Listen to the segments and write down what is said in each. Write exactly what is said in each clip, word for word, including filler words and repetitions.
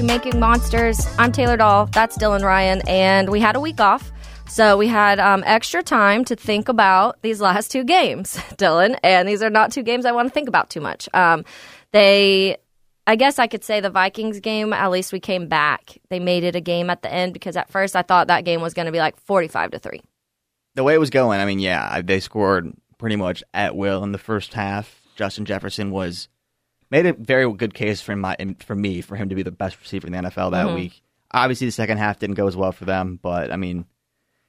to Making Monsters. I'm Taylor Dahl. That's Dylan Ryan. And we had a week off, so we had um, extra time to think about these last two games, Dylan. And these are not two games I want to think about too much. Um, they... I guess I could say the Vikings game, at least we came back. They made it a game at the end because at first I thought that game was going to be like forty-five to three. The way it was going, I mean, yeah, they scored pretty much at will in the first half. Justin Jefferson was made a very good case for my for me for him to be the best receiver in the N F L that mm-hmm. week. Obviously, the second half didn't go as well for them, but I mean,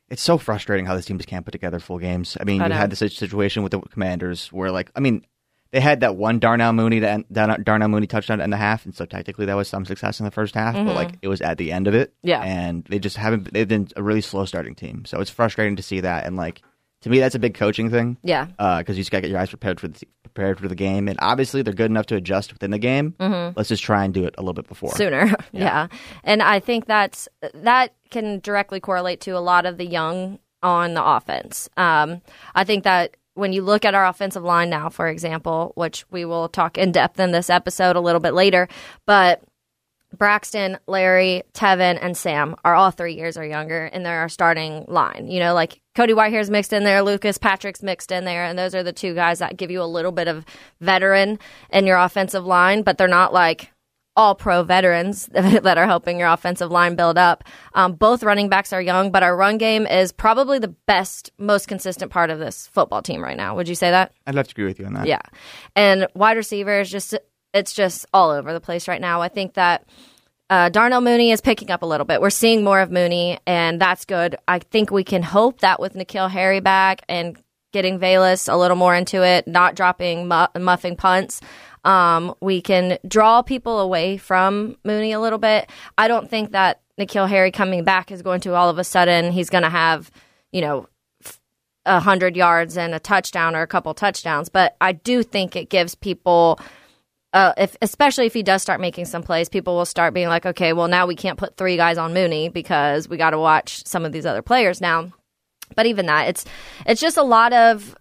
it's so frustrating how this team just can't put together full games. I mean, I you know. had this situation with the Commanders where, like, I mean. They had that one Darnell Mooney that Darnell Mooney touchdown in the half, and so technically that was some success in the first half, mm-hmm. but like it was at the end of it. Yeah. And they just haven't they've been a really slow starting team. So it's frustrating to see that, and like to me that's a big coaching thing. Yeah. Uh, cuz you just got to get your eyes prepared for the prepared for the game, and obviously they're good enough to adjust within the game. Mm-hmm. Let's just try and do it a little bit before. Sooner. Yeah. yeah. And I think that's that can directly correlate to a lot of the young on the offense. Um, I think that when you look at our offensive line now, for example, which we will talk in depth in this episode a little bit later, but Braxton, Larry, Tevin, and Sam are all three years or younger, and they're our starting line. You know, like Cody Whitehair's mixed in there, Lucas Patrick's mixed in there, and those are the two guys that give you a little bit of veteran in your offensive line, but they're not like all pro veterans that are helping your offensive line build up. Um, both running backs are young, but our run game is probably the best, most consistent part of this football team right now. Would you say that? I'd love to agree with you on that. Yeah. And wide receivers, just it's just all over the place right now. I think that uh, Darnell Mooney is picking up a little bit. We're seeing more of Mooney, and that's good. I think we can hope that with N'Keal Harry back and getting Valus a little more into it, not dropping, mu- muffing punts, Um, we can draw people away from Mooney a little bit. I don't think that N'Keal Harry coming back is going to all of a sudden, he's going to have, you know, one hundred yards and a touchdown or a couple touchdowns. But I do think it gives people, uh, if, especially if he does start making some plays, people will start being like, okay, well, now we can't put three guys on Mooney because we got to watch some of these other players now. But even that, it's it's just a lot of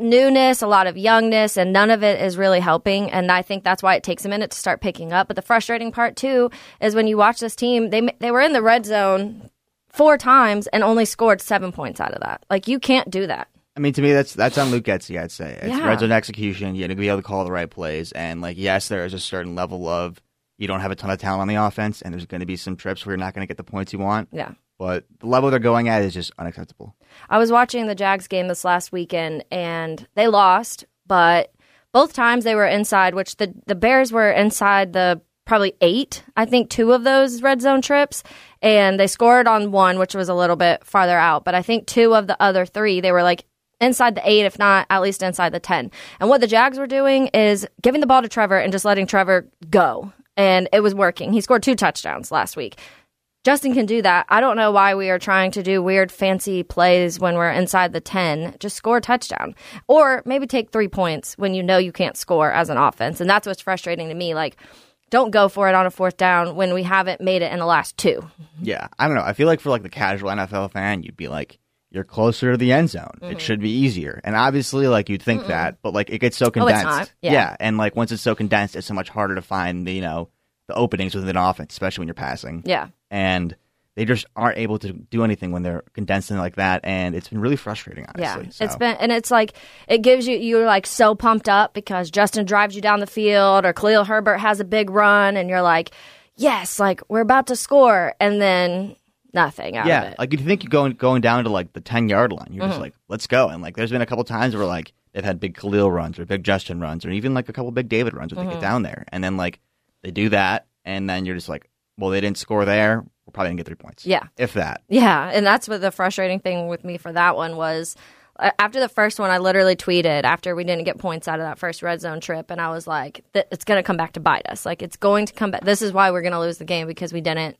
newness, a lot of youngness, and none of it is really helping. And I think that's why it takes a minute to start picking up. But the frustrating part, too, is when you watch this team, they they were in the red zone four times and only scored seven points out of that. Like, you can't do that. I mean, to me, that's that's on Luke Getsy, I'd say. It's yeah. red zone execution. You have to be able to call the right plays. And, like, yes, there is a certain level of you don't have a ton of talent on the offense, and there's going to be some trips where you're not going to get the points you want. Yeah. But the level they're going at is just unacceptable. I was watching the Jags game this last weekend, and they lost. But both times they were inside, which the, the Bears were inside the probably eight, I think, two of those red zone trips. And they scored on one, which was a little bit farther out. But I think two of the other three, they were like inside the eight, if not at least inside the ten. And what the Jags were doing is giving the ball to Trevor and just letting Trevor go. And it was working. He scored two touchdowns last week. Justin can do that. I don't know why we are trying to do weird, fancy plays when we're inside the ten. Just score a touchdown. Or maybe take three points when you know you can't score as an offense. And that's what's frustrating to me. Like, don't go for it on a fourth down when we haven't made it in the last two. Yeah. I don't know. I feel like for, like, the casual N F L fan, you'd be like, you're closer to the end zone. Mm-hmm. It should be easier. And obviously, like, you'd think Mm-mm. that. But, like, it gets so condensed. Oh, it's not. Yeah. yeah. And, like, once it's so condensed, it's so much harder to find the, you know, the openings within an offense, especially when you're passing. Yeah. And they just aren't able to do anything when they're condensing like that. And it's been really frustrating, honestly. Yeah, so. it's been, and it's like, it gives you, you're like so pumped up because Justin drives you down the field or Khalil Herbert has a big run and you're like, yes, like we're about to score. And then nothing out yeah, of it. Yeah, like you think you're going, going down to like the ten-yard line. You're mm-hmm. just like, let's go. And like there's been a couple times where like they've had big Khalil runs or big Justin runs or even like a couple big David runs where mm-hmm. they get down there. And then like they do that and then you're just like, well, they didn't score there. We're probably going to get three points. Yeah. If that. Yeah. And that's what the frustrating thing with me for that one was. After the first one, I literally tweeted after we didn't get points out of that first red zone trip. And I was like, it's going to come back to bite us. Like, it's going to come back. This is why we're going to lose the game because we didn't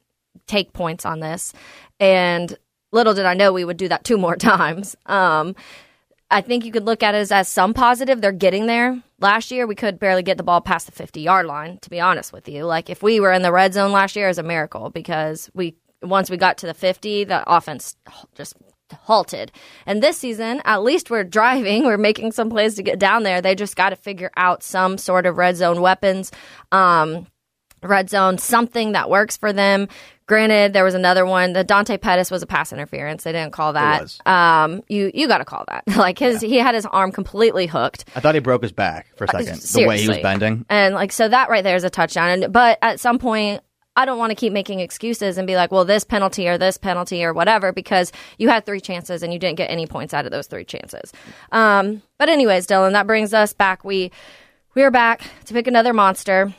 take points on this. And little did I know we would do that two more times. Um, I think you could look at it as, as some positive. They're getting there. Last year, we could barely get the ball past the fifty-yard line, to be honest with you. Like, if we were in the red zone last year, it was a miracle because we once we got to the fifty, the offense just halted. And this season, at least we're driving. We're making some plays to get down there. They just got to figure out some sort of red zone weapons. Um, red zone, something that works for them. Granted, there was another one. The Dante Pettis was a pass interference. They didn't call that. It was. Um, you you got to call that. Like his, yeah. he had his arm completely hooked. I thought he broke his back for a second. Uh, the way he was bending, and like so that right there is a touchdown. And but at some point, I don't want to keep making excuses and be like, well, this penalty or this penalty or whatever, because you had three chances and you didn't get any points out of those three chances. Um, but anyways, Dylan, that brings us back. We we are back to pick another monster.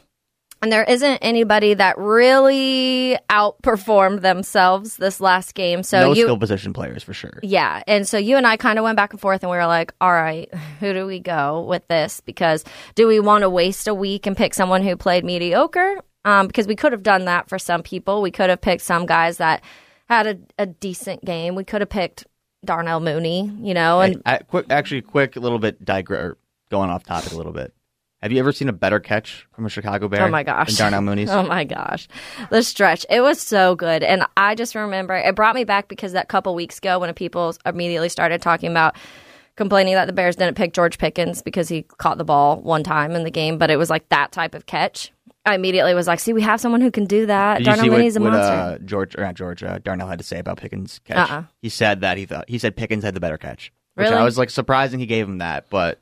And there isn't anybody that really outperformed themselves this last game. So no you, skill position players for sure. Yeah. And so you and I kind of went back and forth and we were like, all right, who do we go with this? Because do we want to waste a week and pick someone who played mediocre? Um, because we could have done that for some people. We could have picked some guys that had a, a decent game. We could have picked Darnell Mooney, you know. And I, I, quick, actually, quick little bit digre- going off topic a little bit. Have you ever seen a better catch from a Chicago Bear? Oh my gosh. Than Darnell Mooney's? Oh my gosh. The stretch. It was so good. And I just remember it brought me back because that couple weeks ago when people immediately started talking about complaining that the Bears didn't pick George Pickens because he caught the ball one time in the game, but it was like that type of catch. I immediately was like, see, we have someone who can do that. Did Darnell you see Mooney's what, a monster. What, uh, George, or not George, uh, Darnell had to say about Pickens' catch. Uh-uh. He said that he thought, he said Pickens had the better catch. Which really? I was like surprising he gave him that, but.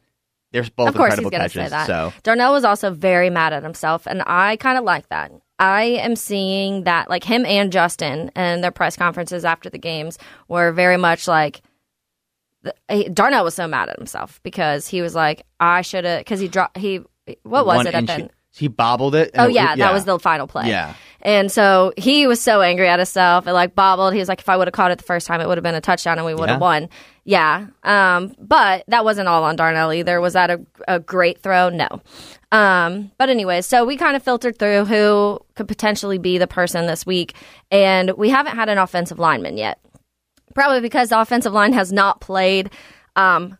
There's both incredible catches. Of course he's going to say that. So. Darnell was also very mad at himself, and I kind of like that. I am seeing that, like, him and Justin and their press conferences after the games were very much like, the, Darnell was so mad at himself because he was like, I should have, because he dropped, he, what was One it at then? He bobbled it. And oh, yeah, it, yeah. That was the final play. Yeah. And so he was so angry at himself and, like, bobbled. He was like, if I would have caught it the first time, it would have been a touchdown and we would have yeah. won. Yeah. Um, but that wasn't all on Darnell either. Was that a, a great throw? No. Um, but anyway, so we kind of filtered through who could potentially be the person this week. And we haven't had an offensive lineman yet. Probably because the offensive line has not played um,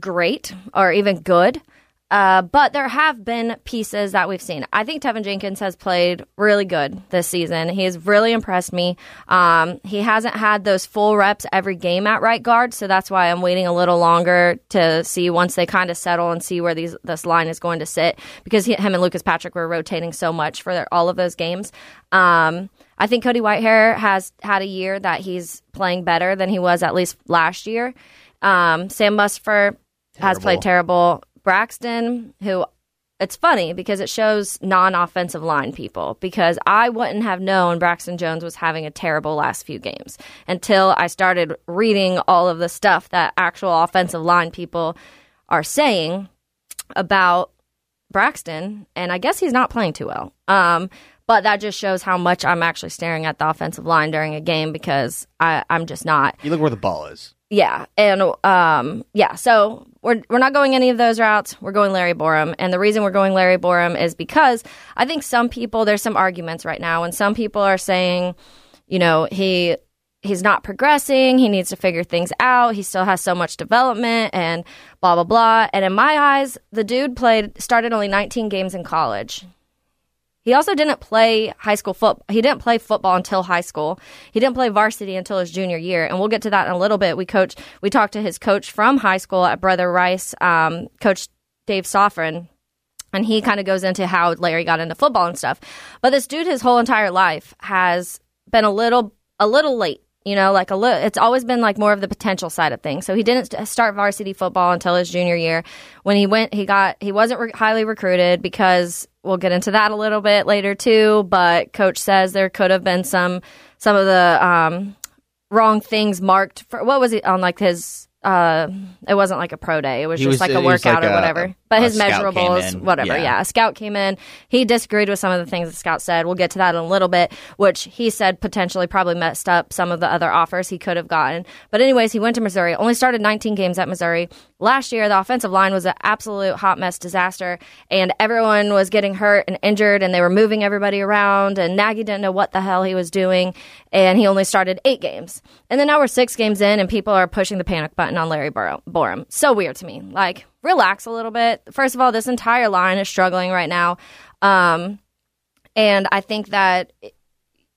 great or even good. Uh, but there have been pieces that we've seen. I think Tevin Jenkins has played really good this season. He has really impressed me. Um, he hasn't had those full reps every game at right guard, so that's why I'm waiting a little longer to see once they kind of settle and see where these this line is going to sit, because he, him and Lucas Patrick were rotating so much for their, all of those games. Um, I think Cody Whitehair has had a year that he's playing better than he was at least last year. Um, Sam Mustipher has played terrible. Braxton, who it's funny because it shows non-offensive line people, because I wouldn't have known Braxton Jones was having a terrible last few games until I started reading all of the stuff that actual offensive line people are saying about Braxton, and I guess he's not playing too well. Um, but that just shows how much I'm actually staring at the offensive line during a game, because I, I'm just not. You look where the ball is. Yeah, and um, yeah, so we're we're not going any of those routes. We're going Larry Borom, and the reason we're going Larry Borom is because I think some people, there's some arguments right now, and some people are saying, you know, he he's not progressing, he needs to figure things out, he still has so much development, and blah, blah, blah. And in my eyes, the dude played started only nineteen games in college. He also didn't play high school football. He didn't play football until high school. He didn't play varsity until his junior year, and we'll get to that in a little bit. We coach. We talked to his coach from high school at Brother Rice, um, Coach Dave Soffran, and he kind of goes into how Larry got into football and stuff. But this dude, his whole entire life has been a little, a little late. You know, like a little, it's always been like more of the potential side of things. So he didn't start varsity football until his junior year. When he went, he got, he wasn't re- highly recruited because we'll get into that a little bit later too. But coach says there could have been some, some of the um, wrong things marked for, what was it on like his, uh, it wasn't like a pro day. It was he just was, like a workout like or a, whatever. But his measurables, whatever. Yeah. yeah, a scout came in. He disagreed with some of the things the scout said. We'll get to that in a little bit, which he said potentially probably messed up some of the other offers he could have gotten. But anyways, he went to Missouri. Only started nineteen games at Missouri. Last year, the offensive line was an absolute hot mess disaster, and everyone was getting hurt and injured, and they were moving everybody around, and Nagy didn't know what the hell he was doing, and he only started eight games. And then now we're six games in, and people are pushing the panic button on Larry Borom. So weird to me. Like, relax a little bit. First of all, this entire line is struggling right now, um, and I think that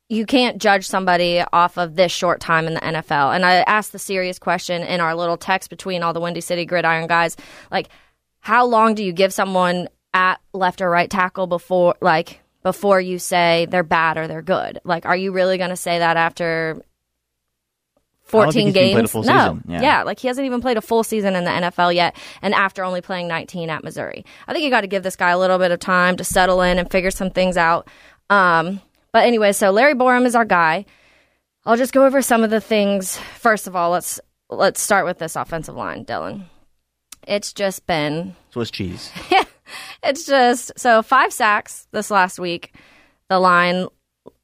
you can't judge somebody off of this short time in the N F L. And I asked the serious question in our little text between all the Windy City Gridiron guys, like, how long do you give someone at left or right tackle before, like, before you say they're bad or they're good. Like, are you really going to say that after fourteen games? No, season. yeah, yeah, like he hasn't even played a full season in the N F L yet, and after only playing nineteen at Missouri, I think you got to give this guy a little bit of time to settle in and figure some things out. Um, but anyway, so Larry Borom is our guy. I'll just go over some of the things. First of all, let's let's start with this offensive line, Dylan. It's just been Swiss cheese. Yeah, it's just so five sacks this last week. The line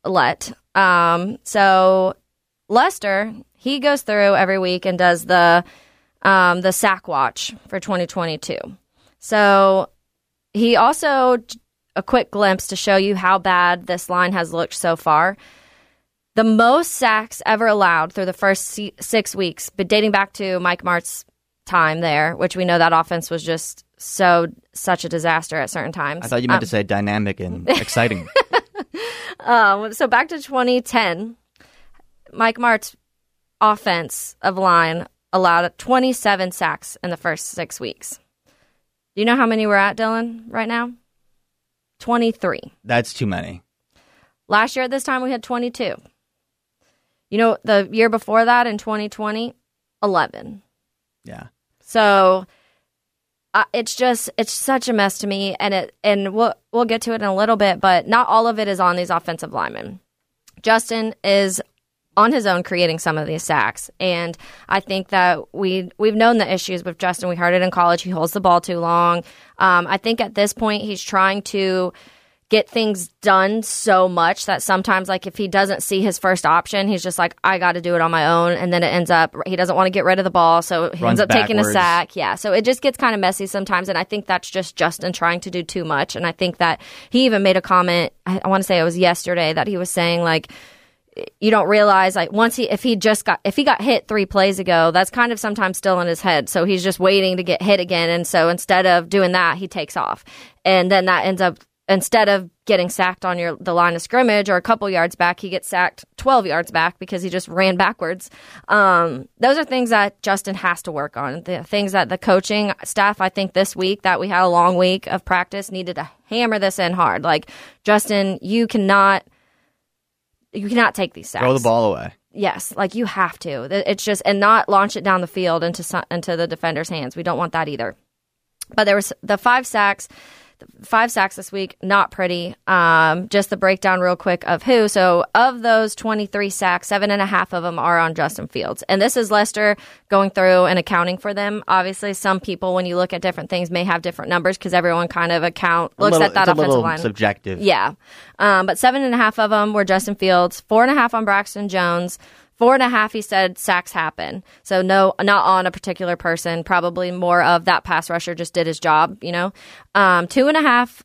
let um, so Lester. He goes through every week and does the um, the sack watch for twenty twenty-two. So he also, a quick glimpse to show you how bad this line has looked so far. The most sacks ever allowed through the first six weeks, but dating back to Mike Martz's time there, which we know that offense was just so such a disaster at certain times. I thought you meant um, to say dynamic and exciting. um, so back to twenty ten, Mike Martz. Offense of line allowed twenty-seven sacks in the first six weeks. Do you know how many we're at, Dylan, right now? twenty-three. That's too many. Last year at this time, we had twenty-two. You know, the year before that in twenty twenty, eleven. Yeah. So uh, it's just, it's such a mess to me, and it and we'll, we'll get to it in a little bit, but not all of it is on these offensive linemen. Justin is on his own creating some of these sacks. And I think that we, we've known the issues with Justin. We heard it in college. He holds the ball too long. Um, I think at this point he's trying to get things done so much that sometimes, like, if he doesn't see his first option, he's just like, I got to do it on my own. And then it ends up, he doesn't want to get rid of the ball, so he Runs ends up backwards. taking a sack. Yeah, so it just gets kind of messy sometimes. And I think that's just Justin trying to do too much. And I think that he even made a comment, I, I want to say it was yesterday, that he was saying, like, you don't realize, like, once he if he just got if he got hit three plays ago, that's kind of sometimes still in his head, so he's just waiting to get hit again, and so instead of doing that, he takes off, and then that ends up, instead of getting sacked on your the line of scrimmage or a couple yards back, he gets sacked twelve yards back because he just ran backwards. Um, those are things that Justin has to work on, the things that the coaching staff, I think this week that we had a long week of practice, needed to hammer this in hard. Like, Justin, you cannot You cannot take these sacks. Throw the ball away. Yes, like, you have to. It's just, and not launch it down the field into some, into the defender's hands. We don't want that either. But there was the five sacks, five sacks this week. Not pretty. Um, just the breakdown real quick of who. So of those twenty-three sacks, seven and a half of them are on Justin Fields, and this is Lester going through and accounting for them. Obviously, some people, when you look at different things, may have different numbers because everyone kind of account looks little, at that it's offensive a little line. Subjective, yeah. Um, but seven and a half of them were Justin Fields, four and a half on Braxton Jones. Four and a half, he said, sacks happen. So no, not on a particular person. Probably more of that pass rusher just did his job, you know. Um, two and a half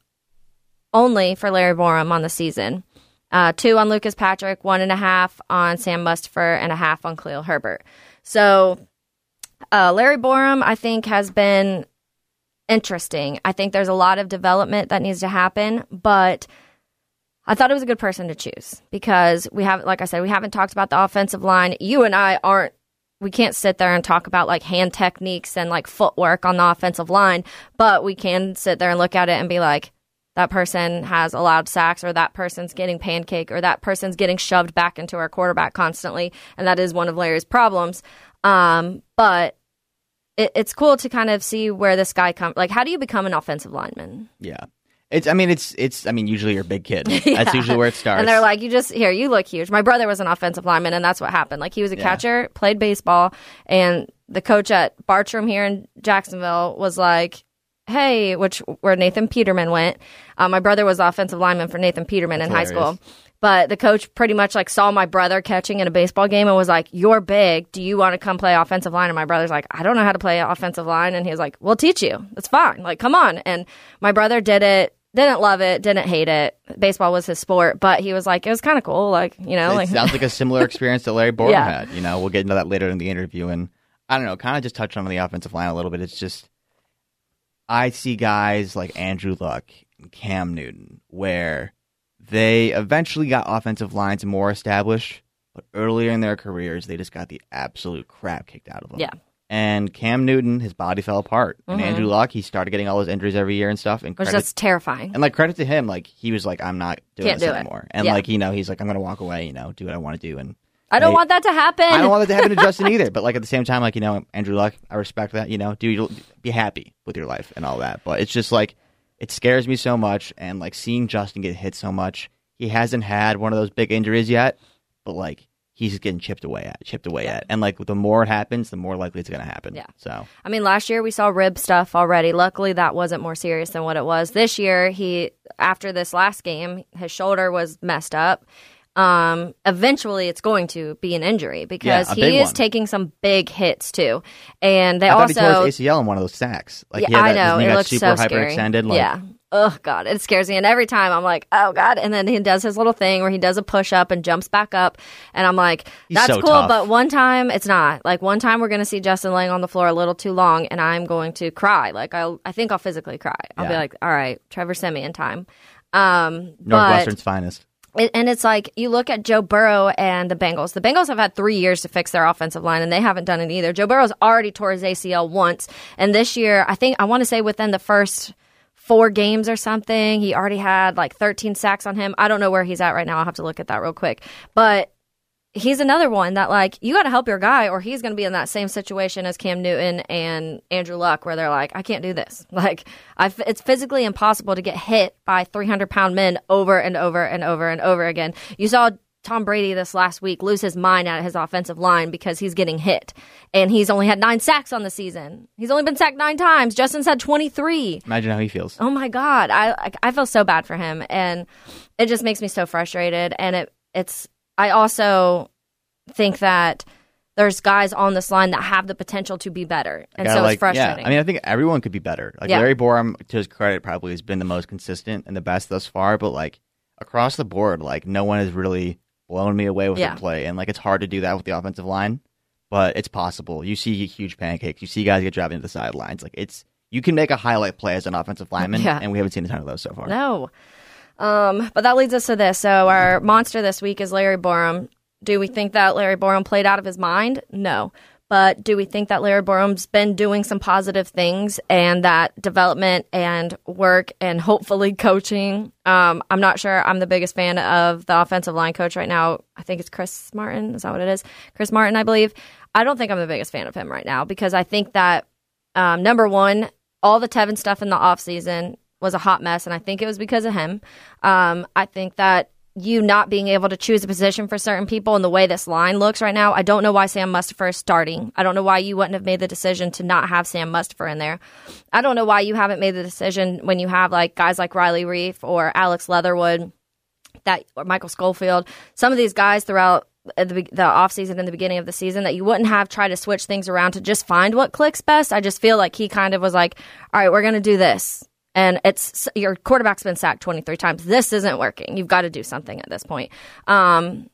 only for Larry Borom on the season. Uh, two on Lucas Patrick, one and a half on Sam Mustipher, and a half on Khalil Herbert. So uh, Larry Borom, I think, has been interesting. I think there's a lot of development that needs to happen, but I thought it was a good person to choose because we have, like I said, we haven't talked about the offensive line. You and I aren't, we can't sit there and talk about, like, hand techniques and, like, footwork on the offensive line, but we can sit there and look at it and be like, that person has allowed sacks, or that person's getting pancake, or that person's getting shoved back into our quarterback constantly. And that is one of Larry's problems. Um, but it, it's cool to kind of see where this guy comes. Like, how do you become an offensive lineman? Yeah. It's. I mean, it's. It's. I mean, usually you're a big kid. That's yeah. usually where it starts. And they're like, you just here. You look huge. My brother was an offensive lineman, and that's what happened. Like, he was a yeah. catcher, played baseball, and the coach at Bartram here in Jacksonville was like, "Hey," which where Nathan Peterman went. Um, my brother was offensive lineman for Nathan Peterman that's in hilarious. high school. But the coach pretty much, like, saw my brother catching in a baseball game and was like, "You're big. Do you want to come play offensive line?" And my brother's like, "I don't know how to play offensive line," and he was like, "We'll teach you. It's fine. Like, come on." And my brother did it. Didn't love it, didn't hate it. Baseball was his sport, but he was like, it was kind of cool, like, you know. It like, sounds like a similar experience that Larry Borom yeah. had. You know, we'll get into that later in the interview, and I don't know, kind of just touch on the offensive line a little bit. It's just, I see guys like Andrew Luck and Cam Newton, where they eventually got offensive lines more established, but earlier in their careers, they just got the absolute crap kicked out of them. Yeah. And Cam Newton, his body fell apart. Mm-hmm. And Andrew Luck, he started getting all his injuries every year and stuff. And Which credit, that's terrifying. And, like, credit to him, like, he was like, I'm not doing Can't this do anymore. It. And, yeah. like, you know, he's like, I'm going to walk away, you know, do what I want to do. And I don't I, want that to happen. I don't want that to happen to Justin either. But, like, at the same time, like, you know, Andrew Luck, I respect that, you know. Do be happy with your life and all that. But it's just, like, it scares me so much. And, like, seeing Justin get hit so much, he hasn't had one of those big injuries yet. But, like, he's getting chipped away at, chipped away yeah. at. And, like, the more it happens, the more likely it's going to happen. Yeah. So, I mean, last year we saw rib stuff already. Luckily, that wasn't more serious than what it was. This year, he, after this last game, his shoulder was messed up. Um, eventually, it's going to be an injury because yeah, he is one. taking some big hits, too. And they I also. I thought he tore his A C L in one of those sacks. Like, yeah, he had that, I know. It looks super so scary. Hyperextended. Like, yeah. Oh, God, it scares me. And every time I'm like, oh, God. And then he does his little thing where he does a push-up and jumps back up. And I'm like, that's so cool. Tough. But one time, it's not. Like, one time we're going to see Justin laying on the floor a little too long, and I'm going to cry. Like, I'll, I think I'll physically cry. I'll yeah. be like, all right, Trevor Siemian time. Um, Northwestern's but, finest. It, and it's like, you look at Joe Burrow and the Bengals. The Bengals have had three years to fix their offensive line, and they haven't done it either. Joe Burrow's already tore his A C L once. And this year, I think, I want to say within the first four games or something, he already had like thirteen sacks on him. I don't know where he's at right now. I'll have to look at that real quick. But he's another one that, like, you got to help your guy or he's going to be in that same situation as Cam Newton and Andrew Luck where they're like, I can't do this. Like, I, it's physically impossible to get hit by three hundred pound men over and over and over and over again. You saw Tom Brady this last week lose his mind at his offensive line because he's getting hit. And he's only had nine sacks on the season. He's only been sacked nine times. Justin's had twenty-three. Imagine how he feels. Oh, my God. I I feel so bad for him. And it just makes me so frustrated. And it it's I also think that there's guys on this line that have the potential to be better. And gotta, so it's like, frustrating. Yeah. I mean, I think everyone could be better. Like yeah. Larry Borom, to his credit, probably has been the most consistent and the best thus far. But, like, across the board, like, no one is really blowing me away with yeah. the play. And, like, it's hard to do that with the offensive line, but it's possible. You see huge pancakes. You see guys get driving to the sidelines. Like, it's you can make a highlight play as an offensive lineman, yeah. and we haven't seen a ton of those so far. No. Um, but that leads us to this. So our monster this week is Larry Borom. Do we think that Larry Borom played out of his mind? No. But do we think that Larry Borum's been doing some positive things and that development and work and hopefully coaching? Um, I'm not sure. I'm the biggest fan of the offensive line coach right now. I think it's Chris Martin. Is that what it is? Chris Martin, I believe. I don't think I'm the biggest fan of him right now because I think that, um, number one, all the Tevin stuff in the offseason was a hot mess, and I think it was because of him. Um, I think that you not being able to choose a position for certain people and the way this line looks right now, I don't know why Sam Mustipher is starting. I don't know why you wouldn't have made the decision to not have Sam Mustipher in there. I don't know why you haven't made the decision when you have like guys like Riley Reiff or Alex Leatherwood, that or Michael Schofield, some of these guys throughout the, the offseason and the beginning of the season that you wouldn't have tried to switch things around to just find what clicks best. I just feel like he kind of was like, all right, we're going to do this. And it's your quarterback's been sacked twenty-three times. This isn't working. You've got to do something at this point. Um,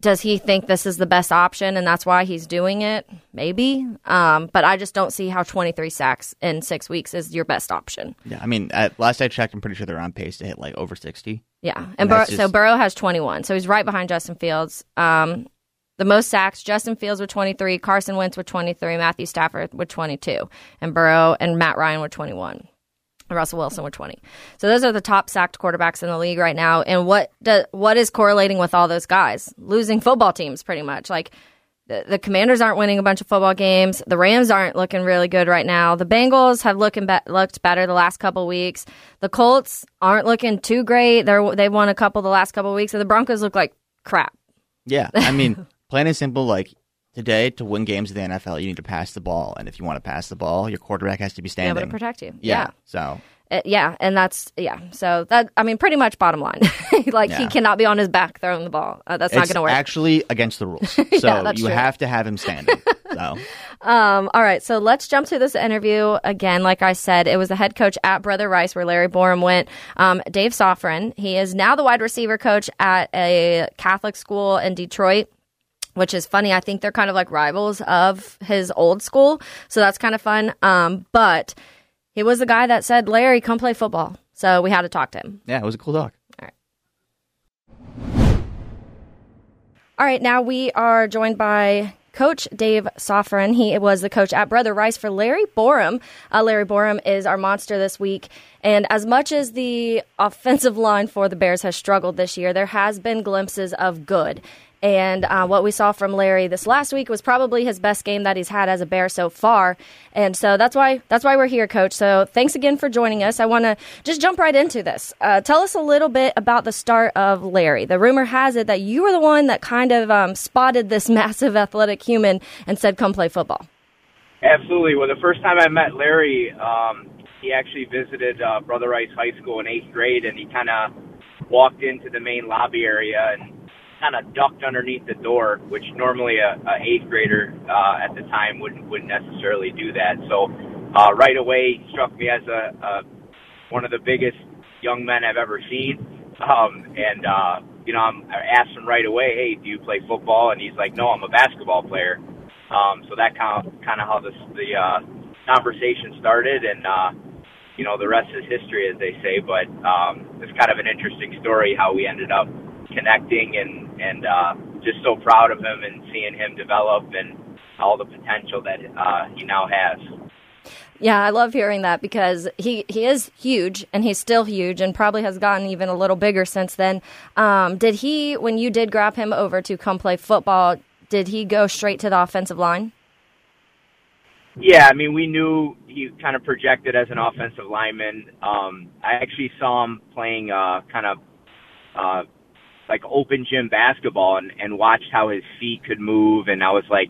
does he think this is the best option and that's why he's doing it? Maybe. Um, but I just don't see how twenty-three sacks in six weeks is your best option. Yeah, I mean, at last I checked, I'm pretty sure they're on pace to hit like over sixty. Yeah, and, and Bur- just... so Burrow has twenty-one. So he's right behind Justin Fields. Um, the most sacks, Justin Fields with twenty-three, Carson Wentz with twenty-three, Matthew Stafford with twenty-two, and Burrow and Matt Ryan with twenty-one. Russell Wilson with twenty. So those are the top sacked quarterbacks in the league right now. And what do, what is correlating with all those guys? Losing football teams, pretty much. Like, the, the Commanders aren't winning a bunch of football games. The Rams aren't looking really good right now. The Bengals have looking be- looked better the last couple weeks. The Colts aren't looking too great. They're, they won a couple the last couple weeks. And the Broncos look like crap. Yeah, I mean, plain and simple, like, today, to win games in the N F L, you need to pass the ball. And if you want to pass the ball, your quarterback has to be standing. Be able to protect you. Yeah. yeah. So. Uh, yeah. And that's, yeah. So, that I mean, pretty much bottom line. like, yeah. he cannot be on his back throwing the ball. Uh, that's it's not going to work. It's actually against the rules. So, yeah, you true. have to have him standing. so. Um, all right. So, let's jump to this interview. Again, like I said, it was the head coach at Brother Rice where Larry Borom went. Um, Dave Soffran. He is now the wide receiver coach at a Catholic school in Detroit, which is funny. I think they're kind of like rivals of his old school. So that's kind of fun. Um, but he was the guy that said, Larry, come play football. So we had to talk to him. Yeah, it was a cool talk. All right. All right. Now we are joined by coach Dave Soffran. He was the coach at Brother Rice for Larry Borom. Uh, Larry Borom is our monster this week. And as much as the offensive line for the Bears has struggled this year, there has been glimpses of good. And uh, what we saw from Larry this last week was probably his best game that he's had as a Bear so far. And so that's why that's why we're here, Coach. So thanks again for joining us. I want to just jump right into this. Uh, tell us a little bit about the start of Larry. The rumor has it that you were the one that kind of um, spotted this massive athletic human and said, come play football. Absolutely. Well, the first time I met Larry, um, he actually visited uh, Brother Rice High School in eighth grade, and he kind of walked into the main lobby area and kind of ducked underneath the door, which normally a, a eighth grader uh, at the time wouldn't wouldn't necessarily do that. So uh, right away, he struck me as a, a one of the biggest young men I've ever seen. Um, and uh, you know, I'm, I asked him right away, "Hey, do you play football?" And he's like, "No, I'm a basketball player." Um, so that kind of kind of how this, the uh, conversation started, and uh, you know, the rest is history, as they say. But um, it's kind of an interesting story how we ended up connecting, and and uh, just so proud of him and seeing him develop and all the potential that uh, he now has. Yeah, I love hearing that, because he, he is huge, and he's still huge, and probably has gotten even a little bigger since then. Um, did he, when you did grab him over to come play football, did he go straight to the offensive line? Yeah, I mean, we knew he kind of projected as an offensive lineman. Um, I actually saw him playing uh, kind of uh, like open gym basketball, and, and watched how his feet could move. And I was like,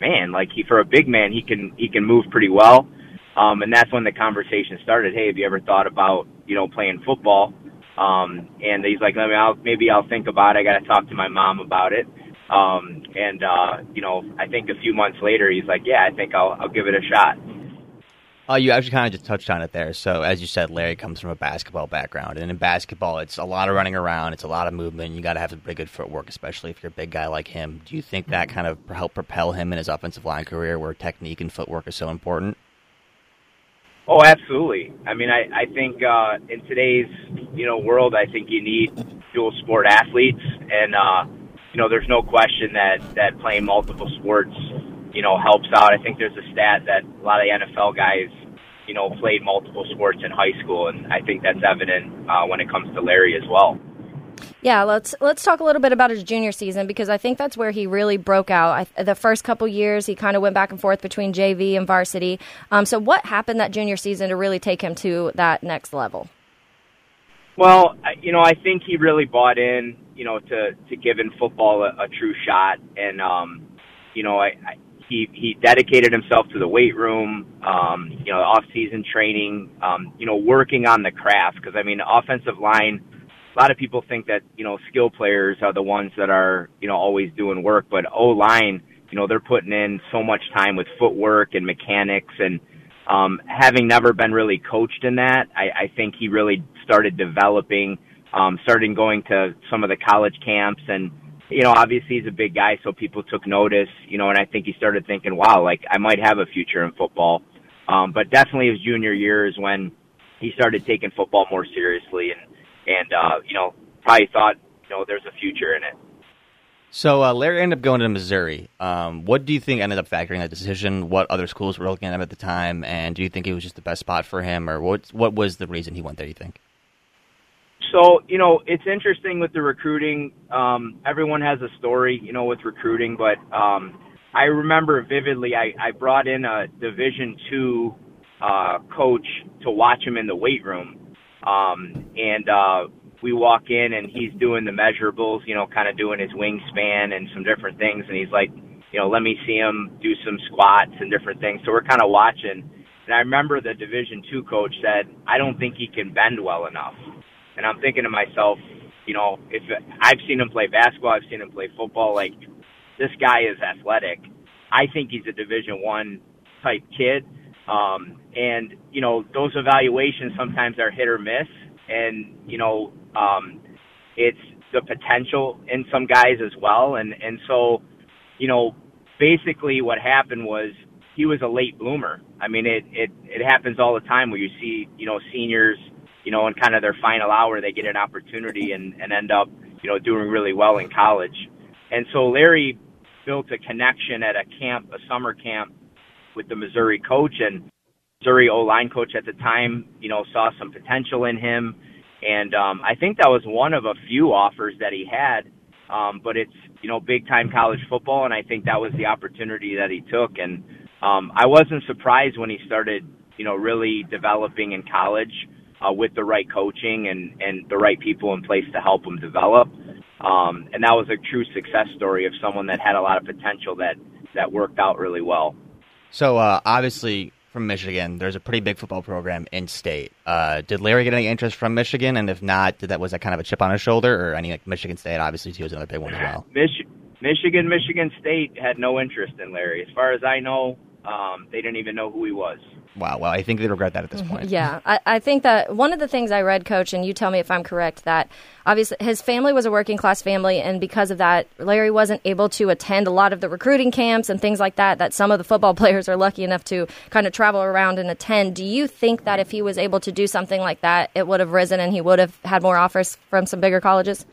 man, like he, for a big man, he can, he can move pretty well. Um, and that's when the conversation started. Hey, have you ever thought about, you know, playing football? Um, and he's like, let me, I'll, maybe I'll think about it. I got to talk to my mom about it. Um, and, uh, you know, I think a few months later, he's like, yeah, I think I'll, I'll give it a shot. Uh, you actually kind of just touched on it there. So, as you said, Larry comes from a basketball background. And in basketball, it's a lot of running around. It's a lot of movement. You got to have a pretty good footwork, especially if you're a big guy like him. Do you think that kind of helped propel him in his offensive line career, where technique and footwork is so important? Oh, absolutely. I mean, I, I think uh, in today's, you know, world, I think you need dual sport athletes. And, uh, you know, there's no question that, that playing multiple sports, you know, helps out. I think there's a stat that a lot of the N F L guys, you know, played multiple sports in high school, and I think that's evident uh, when it comes to Larry as well. Yeah, let's let's talk a little bit about his junior season, because I think that's where he really broke out. I, the first couple years, he kind of went back and forth between J V and varsity. Um, so what happened that junior season to really take him to that next level? Well, you know, I think he really bought in, you know, to, to giving football a, a true shot. And, um, you know, I, I He, he dedicated himself to the weight room, um, you know, off-season training, um, you know, working on the craft. Because, I mean, the offensive line, a lot of people think that, you know, skill players are the ones that are, you know, always doing work. But O-line, you know, they're putting in so much time with footwork and mechanics. And um, having never been really coached in that, I, I think he really started developing, um, started going to some of the college camps. And you know, obviously he's a big guy, so people took notice, you know, and I think he started thinking, wow, like I might have a future in football. Um, but definitely his junior year is when he started taking football more seriously, and, and uh, you know, probably thought, you know, there's a future in it. So uh, Larry ended up going to Missouri. Um, what do you think ended up factoring that decision? What other schools were looking at him at the time? And do you think it was just the best spot for him, or what, what was the reason he went there, you think? So, you know, it's interesting with the recruiting. Um, everyone has a story, you know, with recruiting. But um, I remember vividly I, I brought in a Division two uh, coach to watch him in the weight room. Um, and uh, we walk in, and he's doing the measurables, you know, kind of doing his wingspan and some different things. And he's like, you know, let me see him do some squats and different things. So we're kind of watching. And I remember the Division two coach said, I don't think he can bend well enough. And I'm thinking to myself, you know, if I've seen him play basketball, I've seen him play football. Like, this guy is athletic. I think he's a Division One type kid. Um, and, you know, those evaluations sometimes are hit or miss. And, you know, um, it's the potential in some guys as well. And, and so, you know, basically what happened was he was a late bloomer. I mean, it, it, it happens all the time where you see, you know, seniors – you know, in kind of their final hour, they get an opportunity and, and end up, you know, doing really well in college. And so Larry, built a connection at a camp, a summer camp with the Missouri coach, and Missouri O-line coach at the time, you know, saw some potential in him. And um, I think that was one of a few offers that he had, um, but it's, you know, big-time college football, and I think that was the opportunity that he took. And um, I wasn't surprised when he started, you know, really developing in college uh, with the right coaching and, and the right people in place to help him develop. Um, and that was a true success story of someone that had a lot of potential that, that worked out really well. So, uh, obviously, from Michigan, there's a pretty big football program in state. Uh, did Larry get any interest from Michigan? And if not, did that was that kind of a chip on his shoulder? Or any, like, Michigan State, obviously, too, is another big one as well. Mich- Michigan, Michigan State had no interest in Larry. As far as I know, um, they didn't even know who he was. Wow, well, I think they regret that at this point. Yeah, I, I think that one of the things I read, Coach, and you tell me if I'm correct, that obviously his family was a working-class family, and because of that, Larry wasn't able to attend a lot of the recruiting camps and things like that, that some of the football players are lucky enough to kind of travel around and attend. Do you think that if he was able to do something like that, it would have risen and he would have had more offers from some bigger colleges?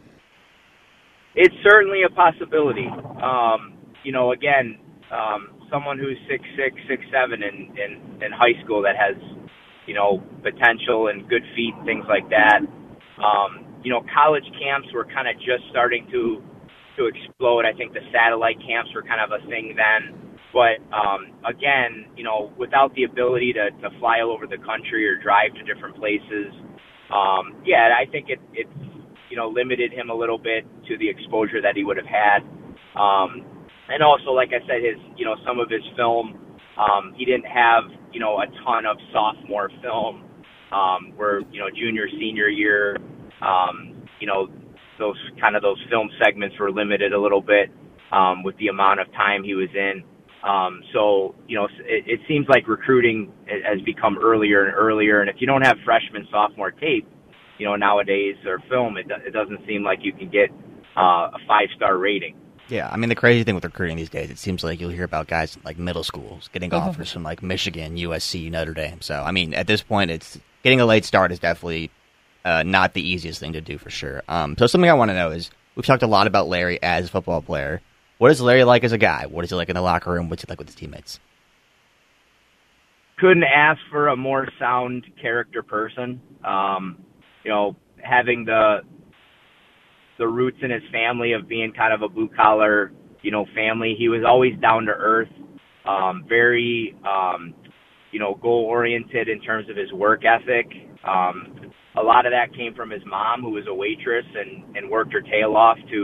It's certainly a possibility. Um, you know, again, um, someone who's six six, six seven in, in, in high school that has, you know, potential and good feet and things like that. Um, You know, college camps were kind of just starting to to explode. I think the satellite camps were kind of a thing then. But, um, again, you know, without the ability to, to fly all over the country or drive to different places, um, yeah, I think it, it, you know, limited him a little bit to the exposure that he would have had. Um, and also, like I said, his, you know, some of his film, um, he didn't have, you know, a ton of sophomore film um, where, you know, junior, senior year, Um, you know, those kind of those film segments were limited a little bit um, with the amount of time he was in. Um, so, you know, it, it seems like recruiting has become earlier and earlier. And if you don't have freshman, sophomore tape, you know, nowadays or film, it, it doesn't seem like you can get uh, a five-star rating. Yeah, I mean, the crazy thing with recruiting these days, it seems like you'll hear about guys in, like, middle schools getting mm-hmm. offers from, like, Michigan, U S C, Notre Dame. So, I mean, at this point, it's getting a late start is definitely Uh, not the easiest thing to do for sure. Um, so something I want to know is, we've talked a lot about Larry as a football player. What is Larry like as a guy? What is he like in the locker room? What's he like with his teammates? Couldn't ask for a more sound character person. Um, you know, having the the roots in his family of being kind of a blue-collar, you know, family. He was always down to earth, um, very, um, you know, goal-oriented in terms of his work ethic. Um A lot of that came from his mom, who was a waitress and, and worked her tail off to,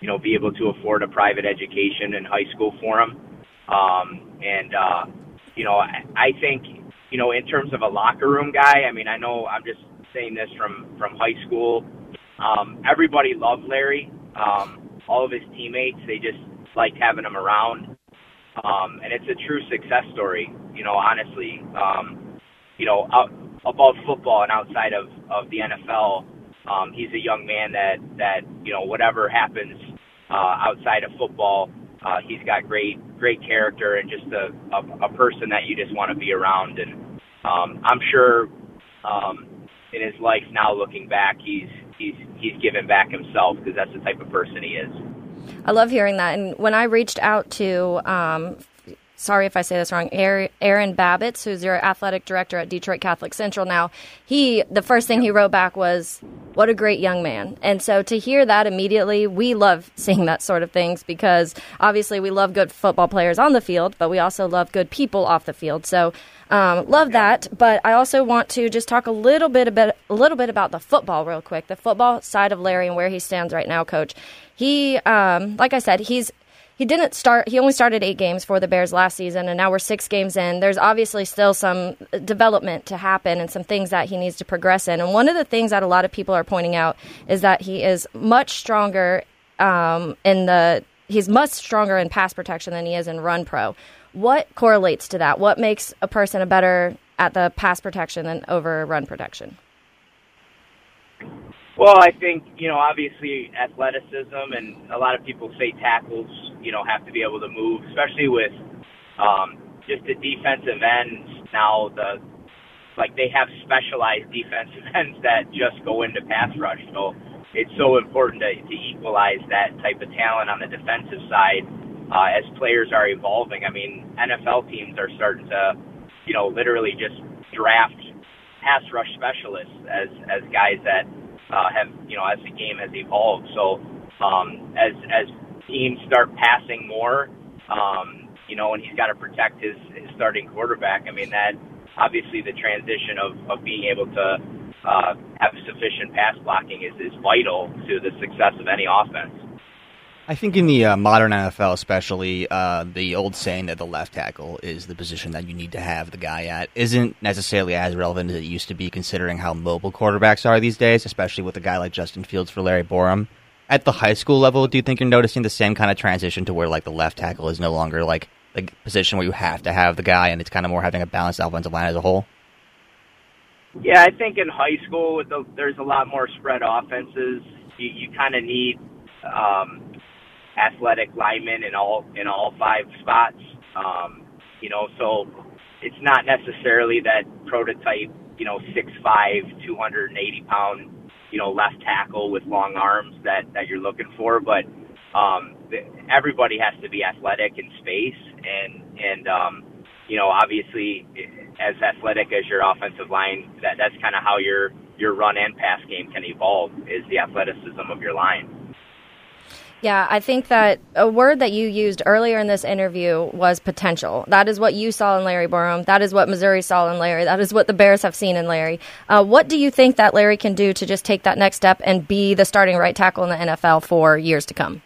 you know, be able to afford a private education in high school for him. Um, and, uh, you know, I, I think, you know, in terms of a locker room guy, I mean, I know I'm just saying this from, from high school. Um, everybody loved Larry. Um, all of his teammates, they just liked having him around. Um, and it's a true success story, you know, honestly. Um, you know, out, above football and outside of, of the N F L, um, he's a young man that, that you know, whatever happens uh, outside of football, uh, he's got great great character and just a, a, a person that you just want to be around. And um, I'm sure um, in his life now, looking back, he's he's he's given back himself because that's the type of person he is. I love hearing that. And when I reached out to um, sorry if I say this wrong, Aaron Babbitts, who's your athletic director at Detroit Catholic Central now, he the first thing he wrote back was, "What a great young man." And so to hear that immediately, we love seeing that sort of things because obviously we love good football players on the field, but we also love good people off the field. So um, love that. But I also want to just talk a little bit about, a little bit about the football real quick, the football side of Larry and where he stands right now, Coach. He, um, like I said, he's He didn't start, he only started eight games for the Bears last season, and now we're six games in. There's obviously still some development to happen and some things that he needs to progress in. And one of the things that a lot of people are pointing out is that he is much stronger um, in the, he's much stronger in pass protection than he is in run pro. What correlates to that? What makes a person a better at the pass protection than over run protection? Well, I think, you know, obviously athleticism, and a lot of people say tackles, you know, have to be able to move, especially with um, just the defensive ends now. The like they have specialized defensive ends that just go into pass rush. So it's so important to, to equalize that type of talent on the defensive side uh, as players are evolving. I mean, N F L teams are starting to, you know, literally just draft pass rush specialists as, as guys that uh, have, you know, as the game has evolved. So um, as as teams start passing more, um, you know, and he's got to protect his, his starting quarterback, I mean, that obviously the transition of, of being able to uh, have sufficient pass blocking is, is vital to the success of any offense. I think in the uh, modern N F L especially, uh, the old saying that the left tackle is the position that you need to have the guy at isn't necessarily as relevant as it used to be, considering how mobile quarterbacks are these days, especially with a guy like Justin Fields for Larry Borom. At the high school level, do you think you're noticing the same kind of transition to where like the left tackle is no longer like the position where you have to have the guy, and it's kind of more having a balanced offensive line as a whole? Yeah, I think in high school, with the, there's a lot more spread offenses. You, you kind of need... Um, athletic linemen in all in all five spots, um, you know. So it's not necessarily that prototype, you know, six five, two hundred eighty pound, you know, left tackle with long arms that, that you're looking for. But um, everybody has to be athletic in space, and and um, you know, obviously as athletic as your offensive line, that that's kind of how your your run and pass game can evolve, is the athleticism of your line. Yeah, I think that a word that you used earlier in this interview was potential. That is what you saw in Larry Borom. That is what Missouri saw in Larry. That is what the Bears have seen in Larry. Uh, what do you think that Larry can do to just take that next step and be the starting right tackle in the N F L for years to come?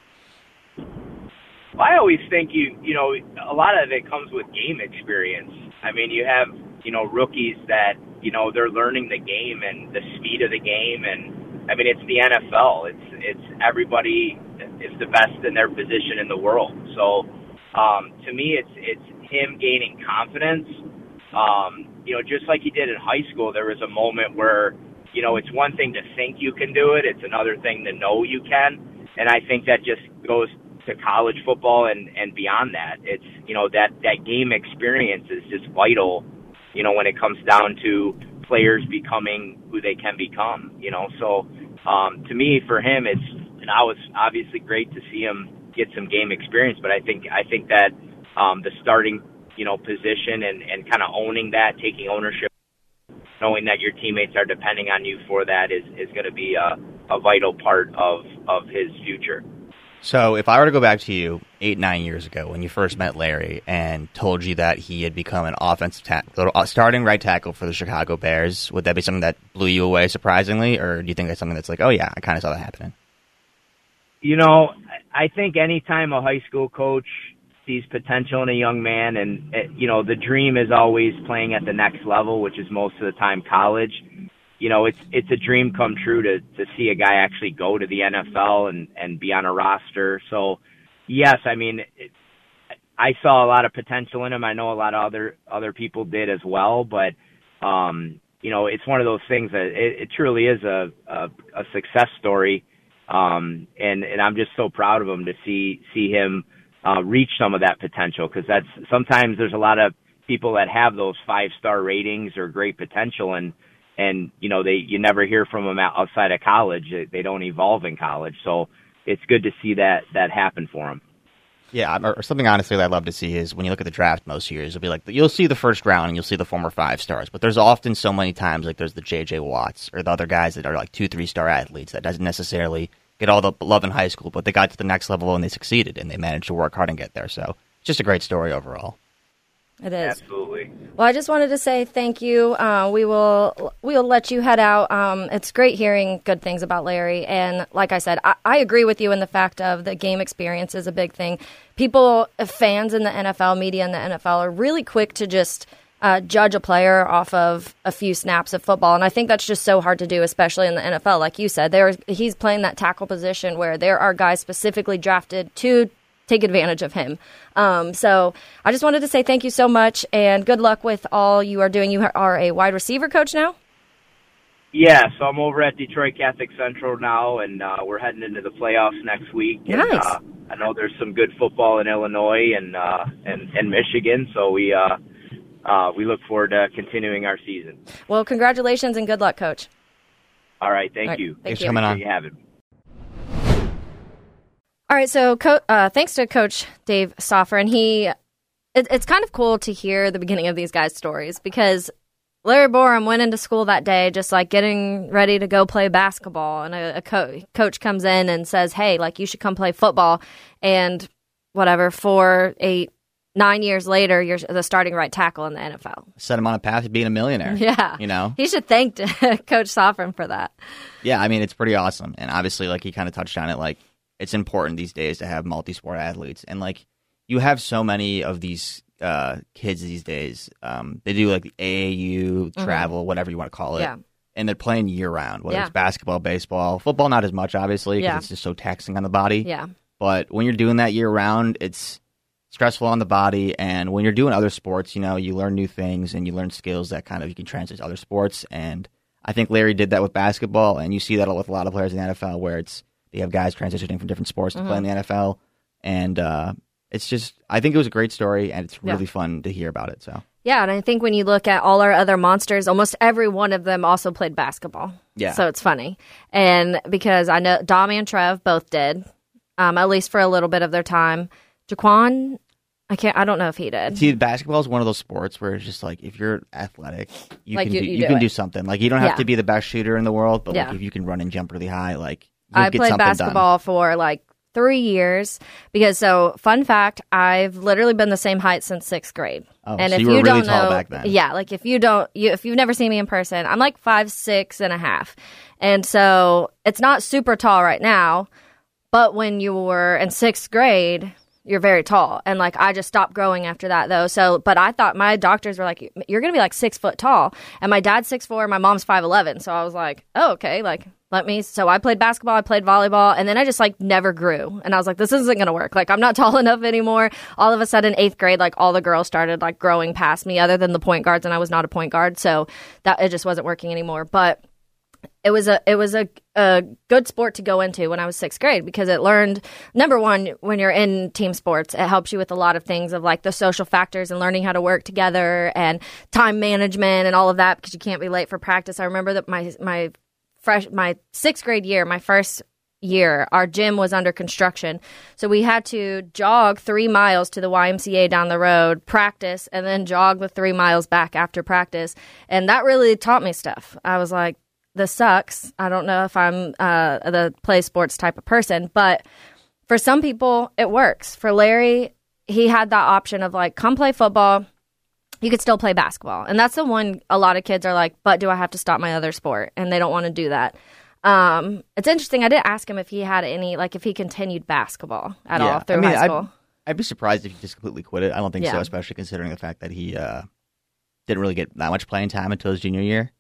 Well, I always think, you you know, a lot of it comes with game experience. I mean, you have, you know, rookies that, you know, they're learning the game and the speed of the game. And, I mean, it's the N F L. It's It's everybody... is the best in their position in the world. So um, to me, it's it's him gaining confidence. Um, you know, just like he did in high school, there was a moment where, you know, it's one thing to think you can do it. It's another thing to know you can. And I think that just goes to college football and, and beyond that. It's, you know, that, that game experience is just vital, you know, when it comes down to players becoming who they can become, you know. So um, to me, for him, it's, and I was obviously great to see him get some game experience, but I think I think that um, the starting, you know, position and, and kind of owning that, taking ownership, knowing that your teammates are depending on you for that is, is going to be a, a vital part of, of his future. So if I were to go back to you eight, nine years ago when you first met Larry and told you that he had become an offensive tackle, starting right tackle for the Chicago Bears, would that be something that blew you away surprisingly, or do you think that's something that's like, oh, yeah, I kind of saw that happening? You know, I think any time a high school coach sees potential in a young man, and, you know, the dream is always playing at the next level, which is most of the time college. You know, it's it's a dream come true to, to see a guy actually go to the N F L and, and be on a roster. So, yes, I mean, it, I saw a lot of potential in him. I know a lot of other, other people did as well. But, um, you know, it's one of those things that it, it truly is a, a, a success story. Um, and, and I'm just so proud of him to see, see him, uh, reach some of that potential. Cause that's sometimes there's a lot of people that have those five star ratings or great potential. And, and, you know, they, you never hear from them outside of college. They don't evolve in college. So it's good to see that, that happen for him. Yeah. Or something honestly that I'd love to see is when you look at the draft most years, it'll be like, you'll see the first round and you'll see the former five stars, but there's often so many times like there's the J J Watts or the other guys that are like two, three star athletes that doesn't necessarily get all the love in high school, but they got to the next level and they succeeded and they managed to work hard and get there. So it's just a great story overall. It is. Absolutely. Well, I just wanted to say thank you. Uh, we will we will let you head out. Um, it's great hearing good things about Larry. And like I said, I, I agree with you in the fact of the game experience is a big thing. People, fans in the N F L, media in the N F L are really quick to just uh, judge a player off of a few snaps of football. And I think that's just so hard to do, especially in the N F L. Like you said, there he's playing that tackle position where there are guys specifically drafted to take advantage of him. Um, so I just wanted to say thank you so much and good luck with all you are doing. You are a wide receiver coach now? Yeah, so I'm over at Detroit Catholic Central now, and uh, we're heading into the playoffs next week. Nice. And, uh, I know there's some good football in Illinois and uh, and, and Michigan, so we, uh, uh, we look forward to continuing our season. Well, congratulations and good luck, Coach. All right, thank all right, you. Thank Thanks you. for coming on. Thank you for having me. All right, so co- uh, thanks to Coach Dave Soffran. He, it, it's kind of cool to hear the beginning of these guys' stories because Larry Borom went into school that day just like getting ready to go play basketball, and a, a co- coach comes in and says, hey, like you should come play football, and whatever, four, eight, nine years later, you're the starting right tackle in the N F L. Set him on a path to being a millionaire. Yeah. You know? He should thank Coach Soffran for that. Yeah, I mean, it's pretty awesome, and obviously, like he kind of touched on it, like, it's important these days to have multi-sport athletes. And, like, you have so many of these uh, kids these days. Um, they do, like, the A A U, travel, mm-hmm. whatever you want to call it. Yeah. And they're playing year-round, whether yeah. it's basketball, baseball. Football, not as much, obviously, because yeah. it's just so taxing on the body. Yeah. But when you're doing that year-round, it's stressful on the body. And when you're doing other sports, you know, you learn new things and you learn skills that kind of you can translate to other sports. And I think Larry did that with basketball. And you see that with a lot of players in the N F L where it's, they have guys transitioning from different sports to mm-hmm. play in the N F L. And uh, it's just, I think it was a great story, and it's really yeah. fun to hear about it. So yeah, and I think when you look at all our other monsters, almost every one of them also played basketball. Yeah. So it's funny. And because I know Dom and Trev both did, um, at least for a little bit of their time. Jaquan, I can't, I don't know if he did. See, basketball is one of those sports where it's just like, if you're athletic, you like can, you, do, you do, you can do something. Like, you don't have yeah. to be the best shooter in the world, but yeah. like, if you can run and jump really high, like, I played basketball done. for like three years because, so fun fact, I've literally been the same height since sixth grade. Oh, and so if you were you really don't tall know, back then. Yeah, like if you don't, you, if you've never seen me in person, I'm like five, six and a half. And so it's not super tall right now, but when you were in sixth grade, you're very tall. And like I just stopped growing after that though. So, but I thought my doctors were like, you're going to be like six foot tall. And my dad's six four, my mom's five eleven. So I was like, oh, okay, like. Let me, so I played basketball, I played volleyball, and then I just like never grew. And I was like, this isn't going to work. Like, I'm not tall enough anymore. All of a sudden, eighth grade, like all the girls started like growing past me other than the point guards, and I was not a point guard. So that, it just wasn't working anymore. But it was a, it was a, a good sport to go into when I was sixth grade because it learned, number one, when you're in team sports, it helps you with a lot of things of like the social factors and learning how to work together and time management and all of that because you can't be late for practice. I remember that my, my, Fresh, my sixth grade year, my first year, our gym was under construction. So we had to jog three miles to the Y M C A down the road, practice, and then jog the three miles back after practice. And that really taught me stuff. I was like, this sucks. I don't know if I'm uh, the play sports type of person. But for some people, it works. For Larry, he had that option of like, come play football. You could still play basketball. And that's the one a lot of kids are like, but do I have to stop my other sport? And they don't want to do that. Um, it's interesting. I didn't ask him if he had any, like if he continued basketball at yeah. all through I mean, high school. I'd, I'd be surprised if he just completely quit it. I don't think yeah. so, especially considering the fact that he uh, didn't really get that much playing time until his junior year.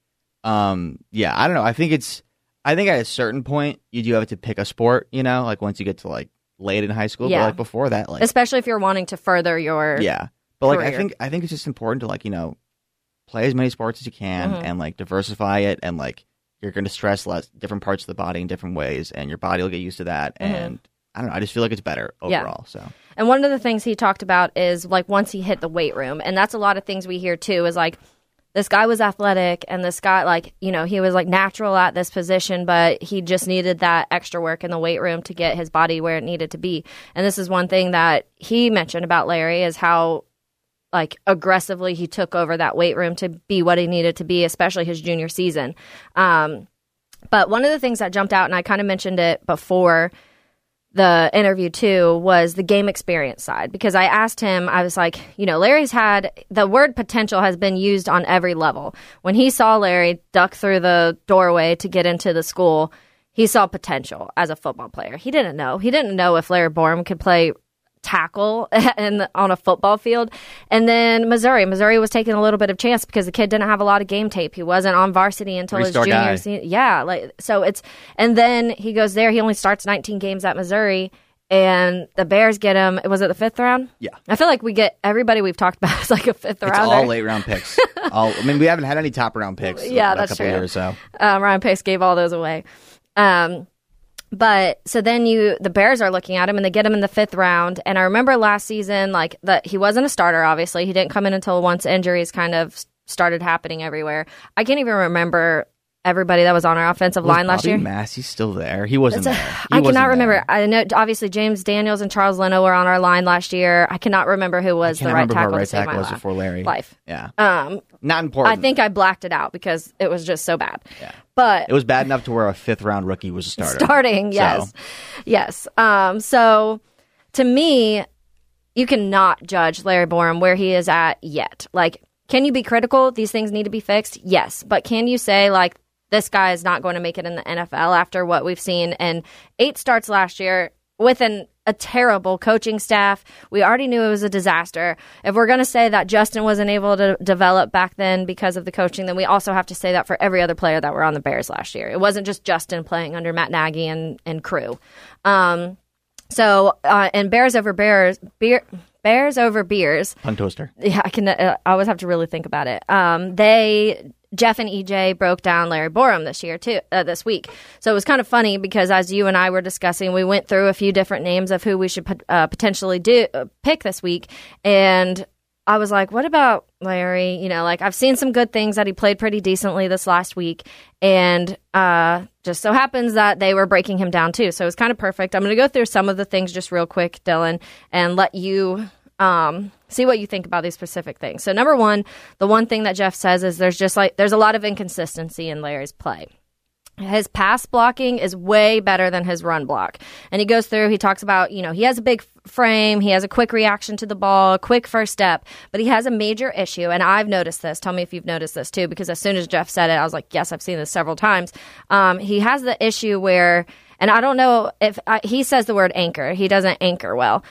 Um, yeah, I don't know. I think it's, I think at a certain point, you do have to pick a sport, you know, like once you get to like late in high school, yeah. but like before that, like. Especially if you're wanting to further your. Yeah. But like career. I think I think it's just important to like, you know, play as many sports as you can mm-hmm. and like diversify it, and like you're going to stress less different parts of the body in different ways, and your body will get used to that mm-hmm. and I don't know, I just feel like it's better overall. Yeah. So and one of the things he talked about is like once he hit the weight room, and that's a lot of things we hear too is like this guy was athletic and this guy like, you know, he was like natural at this position, but he just needed that extra work in the weight room to get his body where it needed to be. And this is one thing that he mentioned about Larry is how like aggressively he took over that weight room to be what he needed to be, especially his junior season. Um, but one of the things that jumped out, and I kind of mentioned it before the interview too, was the game experience side. Because I asked him, I was like, you know, Larry's had, the word potential has been used on every level. When he saw Larry duck through the doorway to get into the school, he saw potential as a football player. He didn't know. He didn't know if Larry Borom could play tackle and on a football field. And then Missouri. Missouri was taking a little bit of chance because the kid didn't have a lot of game tape. He wasn't on varsity until Three-star his junior season. Yeah. Like so it's and then he goes there. He only starts nineteen games at Missouri and the Bears get him. Was it the fifth round? Yeah. I feel like we get everybody we've talked about is like a fifth rounder. It's all late round picks. all, I mean we haven't had any top round picks. Yeah, that's true. Years, so. Um, Ryan Pace gave all those away. Um But so then you, the Bears are looking at him and they get him in the fifth round. And I remember last season, like that he wasn't a starter. Obviously, he didn't come in until once injuries kind of started happening everywhere. I can't even remember everybody that was on our offensive was line Bobby last year. Massey's still there. He wasn't That's there. He I wasn't cannot remember. There. I know obviously James Daniels and Charles Leno were on our line last year. I cannot remember who was the right tackle. I remember right tackle was before Larry. Life. Yeah. Um, Not important. I think I blacked it out because it was just so bad. Yeah. But it was bad enough to where a fifth round rookie was a starter. Starting, yes. So. Yes. Um, so to me, you cannot judge Larry Borom where he is at yet. Like, can you be critical? These things need to be fixed? Yes. But can you say, like, this guy is not going to make it in the N F L after what we've seen? And eight starts last year with an, a terrible coaching staff. We already knew it was a disaster. If we're going to say that Justin wasn't able to develop back then because of the coaching, then we also have to say that for every other player that were on the Bears last year. It wasn't just Justin playing under Matt Nagy and, and crew. Um, so, uh, and Bears over Bears... Beer, Bears over Beers. Pun toaster. Yeah, I can. Uh, I always have to really think about it. Um, they, Jeff and E J broke down Larry Borom this year too. Uh, this week, so it was kind of funny because as you and I were discussing, we went through a few different names of who we should uh, potentially do uh, pick this week, and I was like, "What about Larry? You know, like I've seen some good things that he played pretty decently this last week, and uh, just so happens that they were breaking him down too. So it was kind of perfect. I'm going to go through some of the things just real quick, Dylan, and let you um, see what you think about these specific things. So number one, the one thing that Jeff says is there's just like there's a lot of inconsistency in Larry's play. His pass blocking is way better than his run block. And he goes through, he talks about, you know, he has a big frame, he has a quick reaction to the ball, quick first step, but he has a major issue. And I've noticed this. Tell me if you've noticed this too, because as soon as Jeff said it, I was like, yes, I've seen this several times. Um, he has the issue where, and I don't know if I, he says the word anchor, he doesn't anchor well.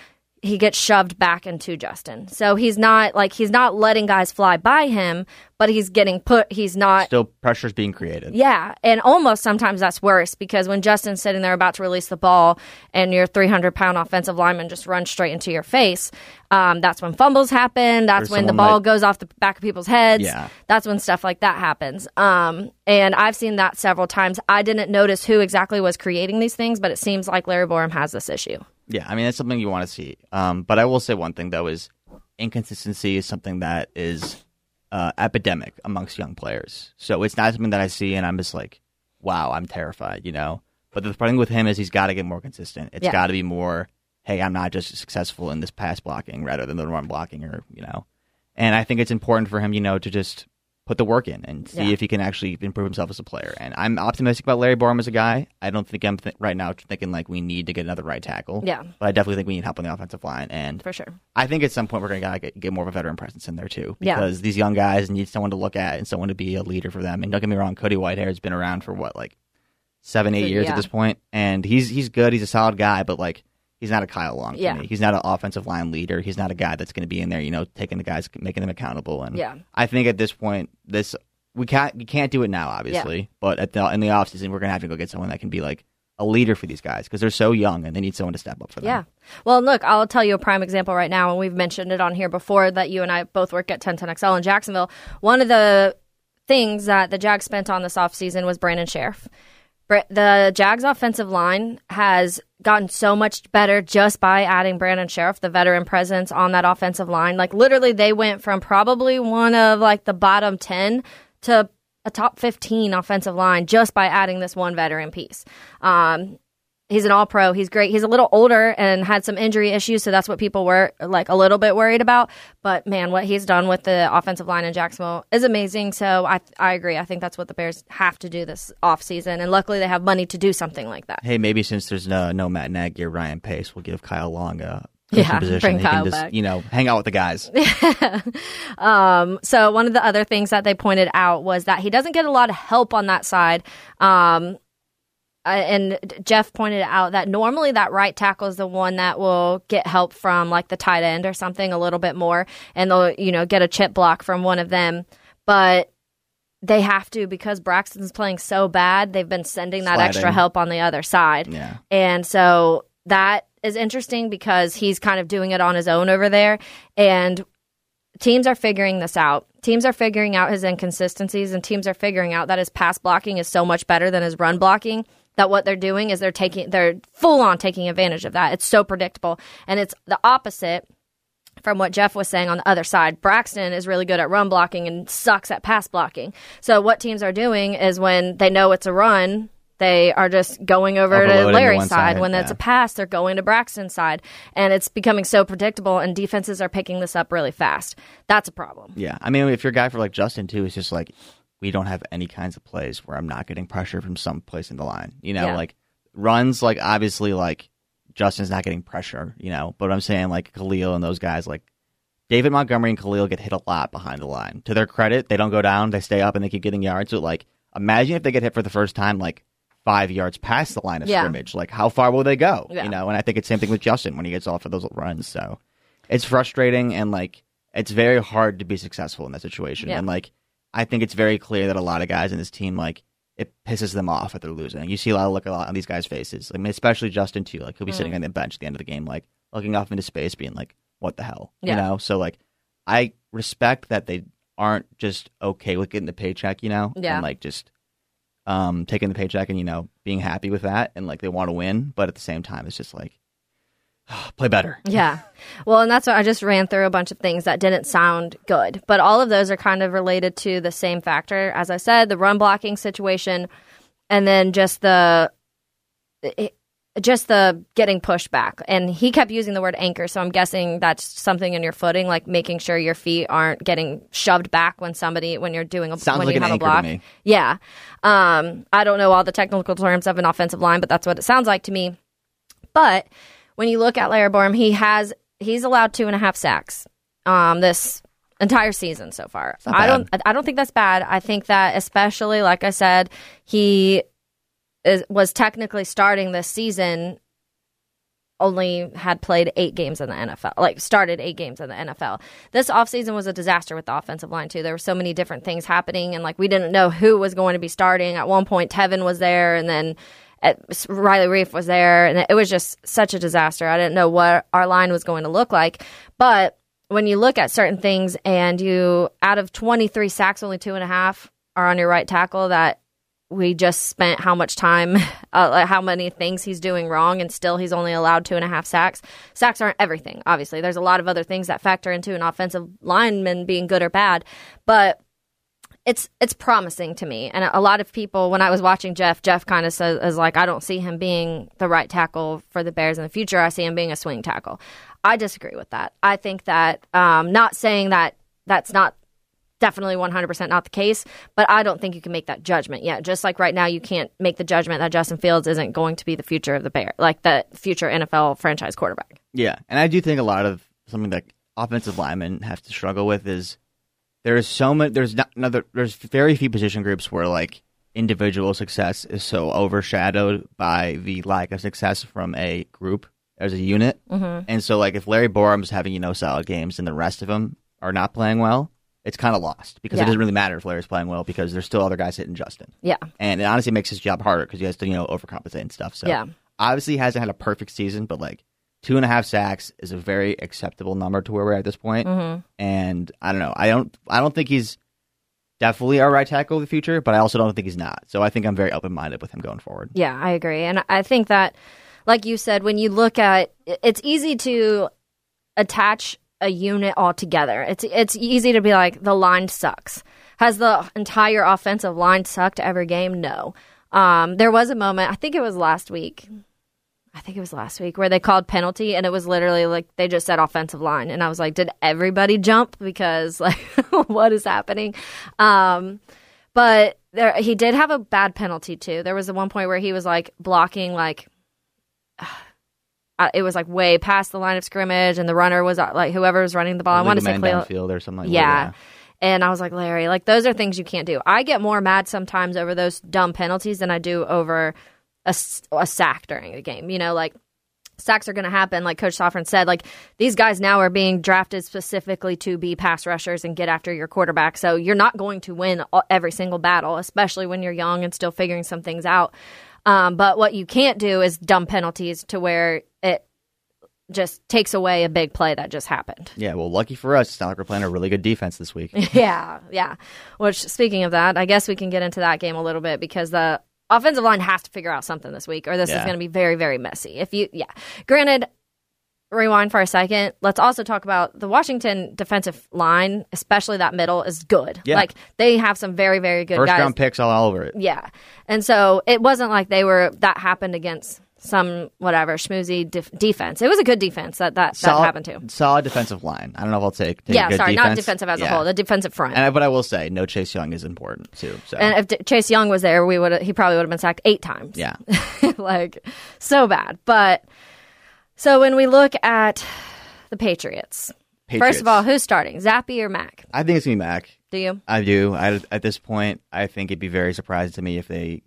He gets shoved back into Justin. So he's not like he's not letting guys fly by him, but he's getting put. He's not. Still pressure's being created. Yeah. And almost sometimes that's worse because when Justin's sitting there about to release the ball and your three hundred pound offensive lineman just runs straight into your face, um, that's when fumbles happen. That's There's when the ball like, goes off the back of people's heads. Yeah. That's when stuff like that happens. Um, and I've seen that several times. I didn't notice who exactly was creating these things, but it seems like Larry Borom has this issue. Yeah, I mean, that's something you want to see. Um, but I will say one thing, though, is inconsistency is something that is uh, epidemic amongst young players. So it's not something that I see, and I'm just like, wow, I'm terrified, you know? But the thing with him is he's got to get more consistent. It's yeah. got to be more, hey, I'm not just successful in this pass blocking rather than the run blocking, or you know? And I think it's important for him, you know, to just put the work in and see yeah. if he can actually improve himself as a player. And I'm optimistic about Larry Borom as a guy. I don't think I'm th- right now thinking like we need to get another right tackle. Yeah. But I definitely think we need help on the offensive line. And for sure, I think at some point we're going to get, get more of a veteran presence in there too, because yeah. these young guys need someone to look at and someone to be a leader for them. And don't get me wrong, Cody Whitehair has been around for what, like seven, eight years yeah. at this point. And he's he's good. He's a solid guy, but like he's not a Kyle Long to yeah. me. He's not an offensive line leader. He's not a guy that's going to be in there, you know, taking the guys, making them accountable. And yeah. I think at this point, this we can't we can't do it now, obviously. Yeah. But at the, in the offseason, we're going to have to go get someone that can be like a leader for these guys because they're so young and they need someone to step up for them. Yeah. Well, look, I'll tell you a prime example right now, and we've mentioned it on here before that you and I both work at ten ten X L in Jacksonville. One of the things that the Jags spent on this offseason was Brandon Sheriff. The Jags offensive line has gotten so much better just by adding Brandon Sheriff, the veteran presence on that offensive line. Like literally they went from probably one of like the bottom ten to a top fifteen offensive line just by adding this one veteran piece. Um, he's an all-pro. He's great. He's a little older and had some injury issues, so that's what people were like a little bit worried about. But man, what he's done with the offensive line in Jacksonville is amazing. So I I agree. I think that's what the Bears have to do this offseason, and luckily they have money to do something like that. Hey, maybe since there's no, no Matt Nagy or Ryan Pace, we'll give Kyle Long a yeah, position. Bring he Kyle can just, back. You know, hang out with the guys. um, so one of the other things that they pointed out was that he doesn't get a lot of help on that side. Um Uh, and Jeff pointed out that normally that right tackle is the one that will get help from like the tight end or something a little bit more, and they'll, you know, get a chip block from one of them. But they have to, because Braxton's playing so bad, they've been sending that Sliding. extra help on the other side. Yeah. And so that is interesting because he's kind of doing it on his own over there. And teams are figuring this out. Teams are figuring out his inconsistencies, and teams are figuring out that his pass blocking is so much better than his run blocking. That what they're doing is they're taking, they're full on taking advantage of that. It's so predictable. And it's the opposite from what Jeff was saying on the other side, Braxton is really good at run blocking and sucks at pass blocking. So what teams are doing is when they know it's a run, they are just going over to Larry's side. When it's a pass, they're going to Braxton's side. And it's becoming so predictable, and defenses are picking this up really fast. That's a problem. Yeah. I mean, if you're a guy for like Justin, too, it's just like, we don't have any kinds of plays where I'm not getting pressure from some place in the line. You know, yeah. like runs, like obviously, like Justin's not getting pressure, you know, but I'm saying like Khalil and those guys, like David Montgomery and Khalil get hit a lot behind the line. To their credit, they don't go down, they stay up, and they keep getting yards. So, like, imagine if they get hit for the first time, like, five yards past the line of yeah. scrimmage. Like, how far will they go? Yeah. You know, and I think it's the same thing with Justin when he gets off of those runs. So it's frustrating, and like it's very hard to be successful in that situation. Yeah. And like I think it's very clear that a lot of guys in this team, like, it pisses them off that they're losing. You see a lot of look a lot on these guys' faces. I mean, especially Justin too. Like he'll be mm-hmm. sitting on the bench at the end of the game, like looking off into space, being like, what the hell? Yeah. You know? So like I respect that they aren't just okay with getting the paycheck, you know? Yeah. And like just Um, taking the paycheck and, you know, being happy with that, and like they want to win, but at the same time it's just like oh, play better. Yeah. Well, and that's what I just ran through a bunch of things that didn't sound good, but all of those are kind of related to the same factor. As I said, the run blocking situation, and then just the it, just the getting pushed back. And he kept using the word anchor, so I'm guessing that's something in your footing, like making sure your feet aren't getting shoved back when somebody when you're doing a Sounds when like you an have a block. Yeah. Um, I don't know all the technical terms of an offensive line, but that's what it sounds like to me. But when you look at Larry Borom, he has he's allowed two and a half sacks um, this entire season so far. I don't I don't think that's bad. I think that especially, like I said, he Is, was technically starting this season, only had played eight games in the N F L, like started eight games in the N F L. This offseason was a disaster with the offensive line, too. There were so many different things happening, and like we didn't know who was going to be starting. At one point, Tevin was there, and then at, Riley Reiff was there, and it was just such a disaster. I didn't know what our line was going to look like, but when you look at certain things and you, out of twenty-three sacks, only two and a half are on your right tackle, that we just spent how much time, uh, how many things he's doing wrong, and still he's only allowed two and a half sacks. Sacks aren't everything, obviously. There's a lot of other things that factor into an offensive lineman being good or bad, but it's it's promising to me. And a lot of people, when I was watching Jeff, Jeff kind of says, is like, I don't see him being the right tackle for the Bears in the future. I see him being a swing tackle. I disagree with that. I think that, um, not saying that that's not definitely one hundred percent not the case, but I don't think you can make that judgment yet. Just like right now, you can't make the judgment that Justin Fields isn't going to be the future of the Bears, like the future N F L franchise quarterback. Yeah, and I do think a lot of something that offensive linemen have to struggle with is there is so much. There's not another. There's very few position groups where like individual success is so overshadowed by the lack of success from a group as a unit. Mm-hmm. And so like if Larry Borum's having you know solid games and the rest of them are not playing well, it's kind of lost because yeah. it doesn't really matter if Larry's playing well because there's still other guys hitting Justin. Yeah. And it honestly makes his job harder because he has to, you know, overcompensate and stuff. So yeah. obviously he hasn't had a perfect season, but like two and a half sacks is a very acceptable number to where we're at this point. Mm-hmm. And I don't know. I don't I don't think he's definitely our right tackle of the future, but I also don't think he's not. So I think I'm very open-minded with him going forward. Yeah, I agree. And I think that, like you said, when you look at it's easy to attach a unit altogether. It's it's easy to be like, the line sucks. Has the entire offensive line sucked every game? No. Um, there was a moment, I think it was last week, I think it was last week, where they called penalty, and it was literally like, they just said offensive line. And I was like, did everybody jump? Because, like, what is happening? Um, but there, he did have a bad penalty, too. There was the one point where he was, like, blocking, like, it was like way past the line of scrimmage, and the runner was like whoever was running the ball. I want to say Khalil downfield or something. Like yeah. That, yeah, and I was like, Larry, like those are things you can't do. I get more mad sometimes over those dumb penalties than I do over a, a sack during a game. You know, like sacks are going to happen. Like Coach Soffran said, like these guys now are being drafted specifically to be pass rushers and get after your quarterback. So you're not going to win every single battle, especially when you're young and still figuring some things out. Um, but what you can't do is dumb penalties to where it just takes away a big play that just happened. Yeah, well, lucky for us, it's not like we're playing a really good defense this week. yeah, yeah. Which, speaking of that, I guess we can get into that game a little bit because the offensive line has to figure out something this week or this yeah. is going to be very, very messy. If you, yeah. Granted, rewind for a second, let's also talk about the Washington defensive line, especially that middle, is good. Yeah. Like, they have some very, very good First guys. First-round picks all over it. Yeah. And so it wasn't like they were – that happened against some, whatever, schmoozy def- defense. It was a good defense that that, solid, that happened to. Solid defensive line. I don't know if I'll take, take yeah, good sorry, defense. not defensive as yeah. a whole. The defensive front. And I, but I will say, no Chase Young is important, too. So. And if D- Chase Young was there, we would he probably would have been sacked eight times. Yeah. Like, so bad. But – so when we look at the Patriots, Patriots, first of all, who's starting, Zappe or Mac? I think it's going to be Mac. Do you? I do. I, at this point, I think it'd be very surprising to me if they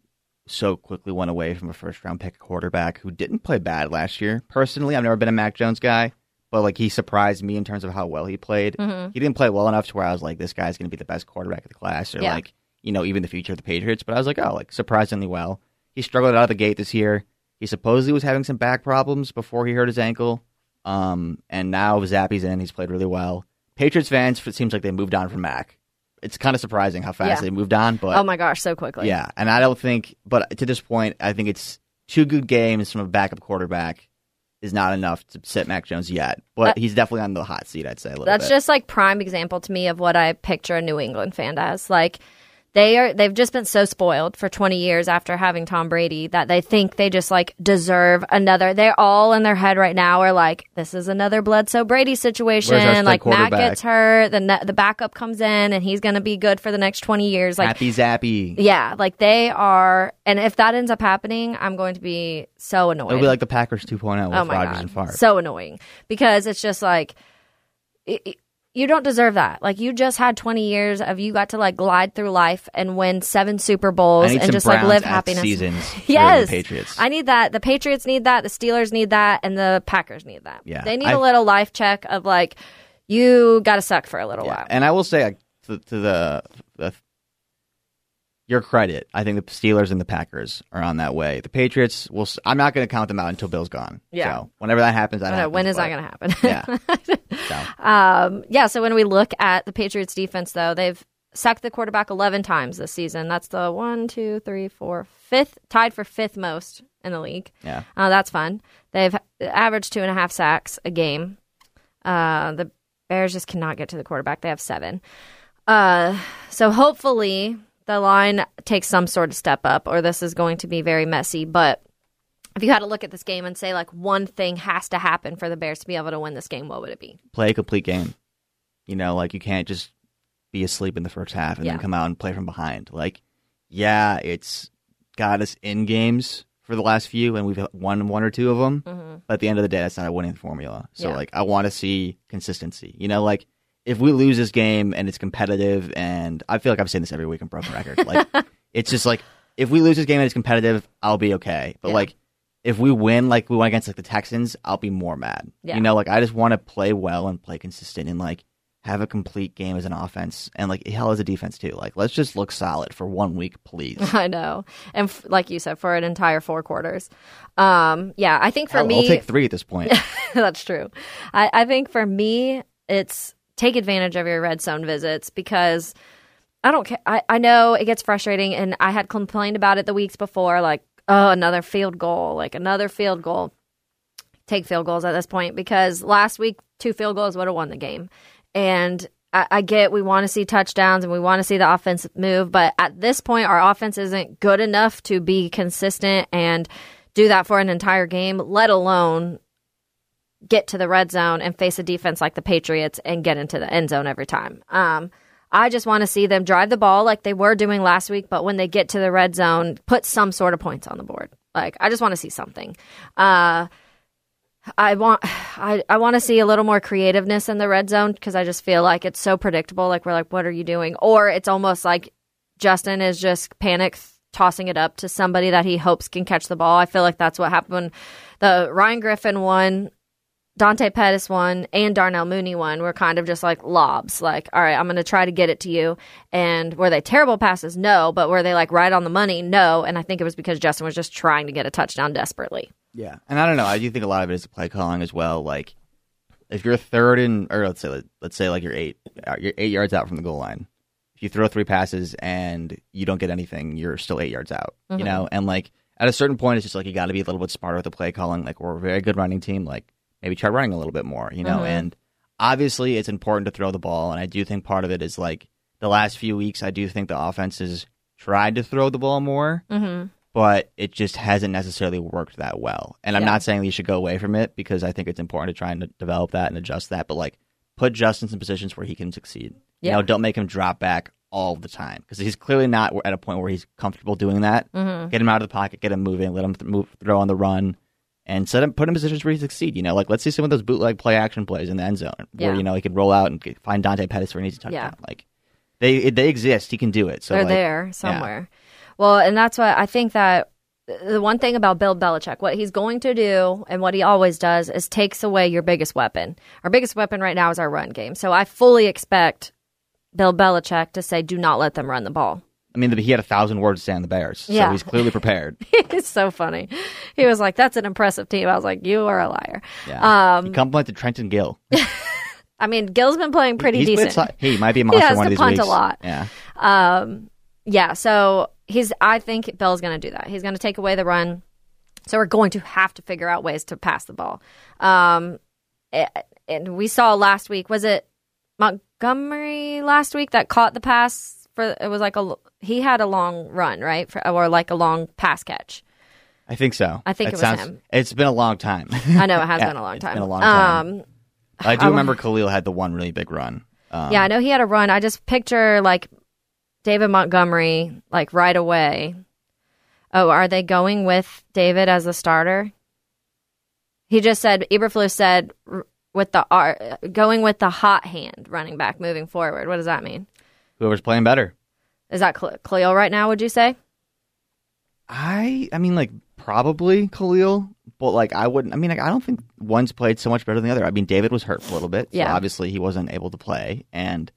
so quickly went away from a first-round pick quarterback who didn't play bad last year. Personally, I've never been a Mac Jones guy, but like he surprised me in terms of how well he played. Mm-hmm. He didn't play well enough to where I was like, this guy's going to be the best quarterback of the class or yeah. like, you know, even the future of the Patriots. But I was like, oh, like surprisingly well. He struggled out of the gate this year. He supposedly was having some back problems before he hurt his ankle, um, and now Zappe's in. He's played really well. Patriots fans, it seems like they moved on from Mac. It's kind of surprising how fast yeah. they moved on. But oh my gosh, so quickly. Yeah, and I don't think – but to this point, I think it's two good games from a backup quarterback is not enough to sit Mac Jones yet. But uh, he's definitely on the hot seat, I'd say, a little that's bit. That's just like prime example to me of what I picture a New England fan as. Like – They are, they've just been so spoiled for twenty years after having Tom Brady that they think they just, like, deserve another. They're all in their head right now are like, this is another Bledsoe-Brady situation. Like, Matt gets hurt, the ne- the backup comes in, and he's going to be good for the next twenty years. Like Happy Zappe. Yeah, like, they are. And if that ends up happening, I'm going to be so annoyed. It'll be like the Packers two point oh with oh Rodgers and Favre. So annoying. Because it's just, like... It, it, You don't deserve that. Like, you just had twenty years of you got to, like, glide through life and win seven Super Bowls and just, Browns like, live happiness. Seasons yes. The Patriots. I need that. The Patriots need that. The Steelers need that. And the Packers need that. Yeah. They need I've, a little life check of, like, you got to suck for a little yeah. while. And I will say, like, to, to the, the your credit, I think the Steelers and the Packers are on that way. The Patriots, will. I'm not going to count them out until Bill's gone. Yeah. So, whenever that happens, I don't know. When is that going to happen? Yeah. So. Um, yeah, so when we look at the Patriots defense, though, they've sacked the quarterback eleven times this season. That's the one, two, three, four, fifth, tied for fifth most in the league. Yeah. Uh, that's fun. They've averaged two and a half sacks a game. Uh, the Bears just cannot get to the quarterback. They have seven. Uh, so hopefully the line takes some sort of step up, or this is going to be very messy, but... If you had to look at this game and say, like, one thing has to happen for the Bears to be able to win this game, what would it be? Play a complete game. You know, like, you can't just be asleep in the first half and yeah. then come out and play from behind. Like, yeah, it's got us in games for the last few, and we've won one or two of them. Mm-hmm. But at the end of the day, that's not a winning formula. So, yeah. like, I want to see consistency. You know, like, if we lose this game and it's competitive, and I feel like I'm saying this every week on Broken Record. Like, it's just, like, if we lose this game and it's competitive, I'll be okay. But, yeah. like, if we win like we won against like the Texans, I'll be more mad. Yeah. You know, like I just want to play well and play consistent and like have a complete game as an offense and like hell as a defense too. Like let's just look solid for one week, please. I know, and f- like you said, for an entire four quarters. Um, yeah, I think for hell, me, I'll take three at this point. That's true. I-, I think for me, it's take advantage of your red zone visits because I don't care. I, I know it gets frustrating, and I had complained about it the weeks before, like. Oh, another field goal, like another field goal. Take field goals at this point because last week, two field goals would have won the game. And I, I get we want to see touchdowns and we want to see the offense move. But at this point, our offense isn't good enough to be consistent and do that for an entire game, let alone get to the red zone and face a defense like the Patriots and get into the end zone every time. Um I just want to see them drive the ball like they were doing last week, but when they get to the red zone, put some sort of points on the board. Like I just want to see something. Uh, I want I, I want to see a little more creativeness in the red zone because I just feel like it's so predictable. Like we're like, what are you doing? Or it's almost like Justin is just panic tossing it up to somebody that he hopes can catch the ball. I feel like that's what happened when the Ryan Griffin won. Dante Pettis one and Darnell Mooney one were kind of just like lobs. Like, all right, I'm going to try to get it to you. And were they terrible passes? No. But were they like right on the money? No. And I think it was because Justin was just trying to get a touchdown desperately. Yeah. And I don't know. I do think a lot of it is the play calling as well. Like if you're third and, or let's say, let's say like you're eight, you're eight yards out from the goal line. If you throw three passes and you don't get anything, you're still eight yards out, mm-hmm. you know? And like at a certain point, it's just like, you got to be a little bit smarter with the play calling. Like we're a very good running team. Like, maybe try running a little bit more, you know, mm-hmm. and obviously it's important to throw the ball. And I do think part of it is like the last few weeks, I do think the offense has tried to throw the ball more, mm-hmm. but it just hasn't necessarily worked that well. And yeah. I'm not saying we should go away from it because I think it's important to try and develop that and adjust that, but like put Justin in positions where he can succeed. Yeah. You know, don't make him drop back all the time because he's clearly not at a point where he's comfortable doing that. Mm-hmm. Get him out of the pocket, get him moving, let him th- move, throw on the run, and set him, put him in positions where he succeed. You know, like let's see some of those bootleg play action plays in the end zone where yeah. you know he could roll out and get, find Dante Pettis where he needs a touchdown. Yeah. Like they they exist, he can do it. So they're like, there somewhere. Yeah. Well, and that's why I think that the one thing about Bill Belichick, what he's going to do and what he always does is takes away your biggest weapon. Our biggest weapon right now is our run game. So I fully expect Bill Belichick to say, do not let them run the ball. I mean, he had a thousand words to say on the Bears, yeah. so he's clearly prepared. It's so funny. He was like, that's an impressive team. I was like, you are a liar. Yeah. Um, he complimented Trenton Gill. I mean, Gill's been playing pretty he's decent. Played, he might be a monster one of these weeks. He has to punt a lot. Yeah. Um, yeah, so he's. I think Bill's going to do that. He's going to take away the run, so we're going to have to figure out ways to pass the ball. Um, and we saw last week, was it Montgomery last week that caught the pass? For It was like a... He had a long run, right? For, or like a long pass catch. I think so. I think that it was sounds, him. It's been a long time. I know, it has yeah, been a long time. It's been a long time. Um, I do I, remember Khalil had the one really big run. Um, yeah, I know he had a run. I just picture like David Montgomery like right away. Oh, are they going with David as the starter? He just said, Eberflus said, with the R, going with the hot hand running back moving forward. What does that mean? Whoever's playing better. Is that Khalil right now, would you say? I I mean, like, probably Khalil, but, like, I wouldn't. I mean, like, I don't think one's played so much better than the other. I mean, David was hurt for a little bit. So yeah. Obviously, he wasn't able to play. And,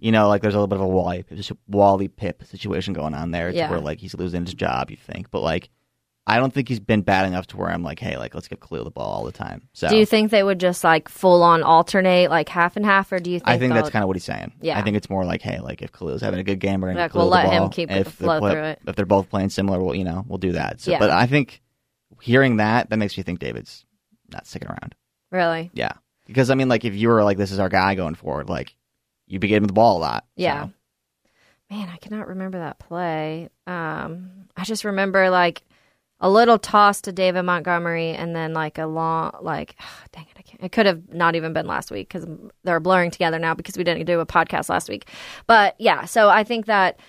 you know, like, there's a little bit of a Wally, Wally Pipp situation going on there. It's yeah. where, like, he's losing his job, you think. But, like, I don't think he's been bad enough to where I'm like, hey, like, let's give Khalil the ball all the time. So, do you think they would just, like, full-on alternate, like, half and half, or do you think I think that's kind of what he's saying. Yeah. I think it's more like, hey, like, if Khalil's having a good game, we're going like, to we'll let the ball. Him keep the flow through it. If they're both playing similar, we'll, you know, we'll do that. So, yeah. But I think hearing that, that makes me think David's not sticking around. Really? Yeah. Because, I mean, like, if you were like, this is our guy going forward, like, you'd be getting him the ball a lot. Yeah. So. Man, I cannot remember that play. Um, I just remember, like, a little toss to David Montgomery, and then like a long, like, oh, dang it, I can't. It could have not even been last week because they're blurring together now because we didn't do a podcast last week. But yeah, so I think that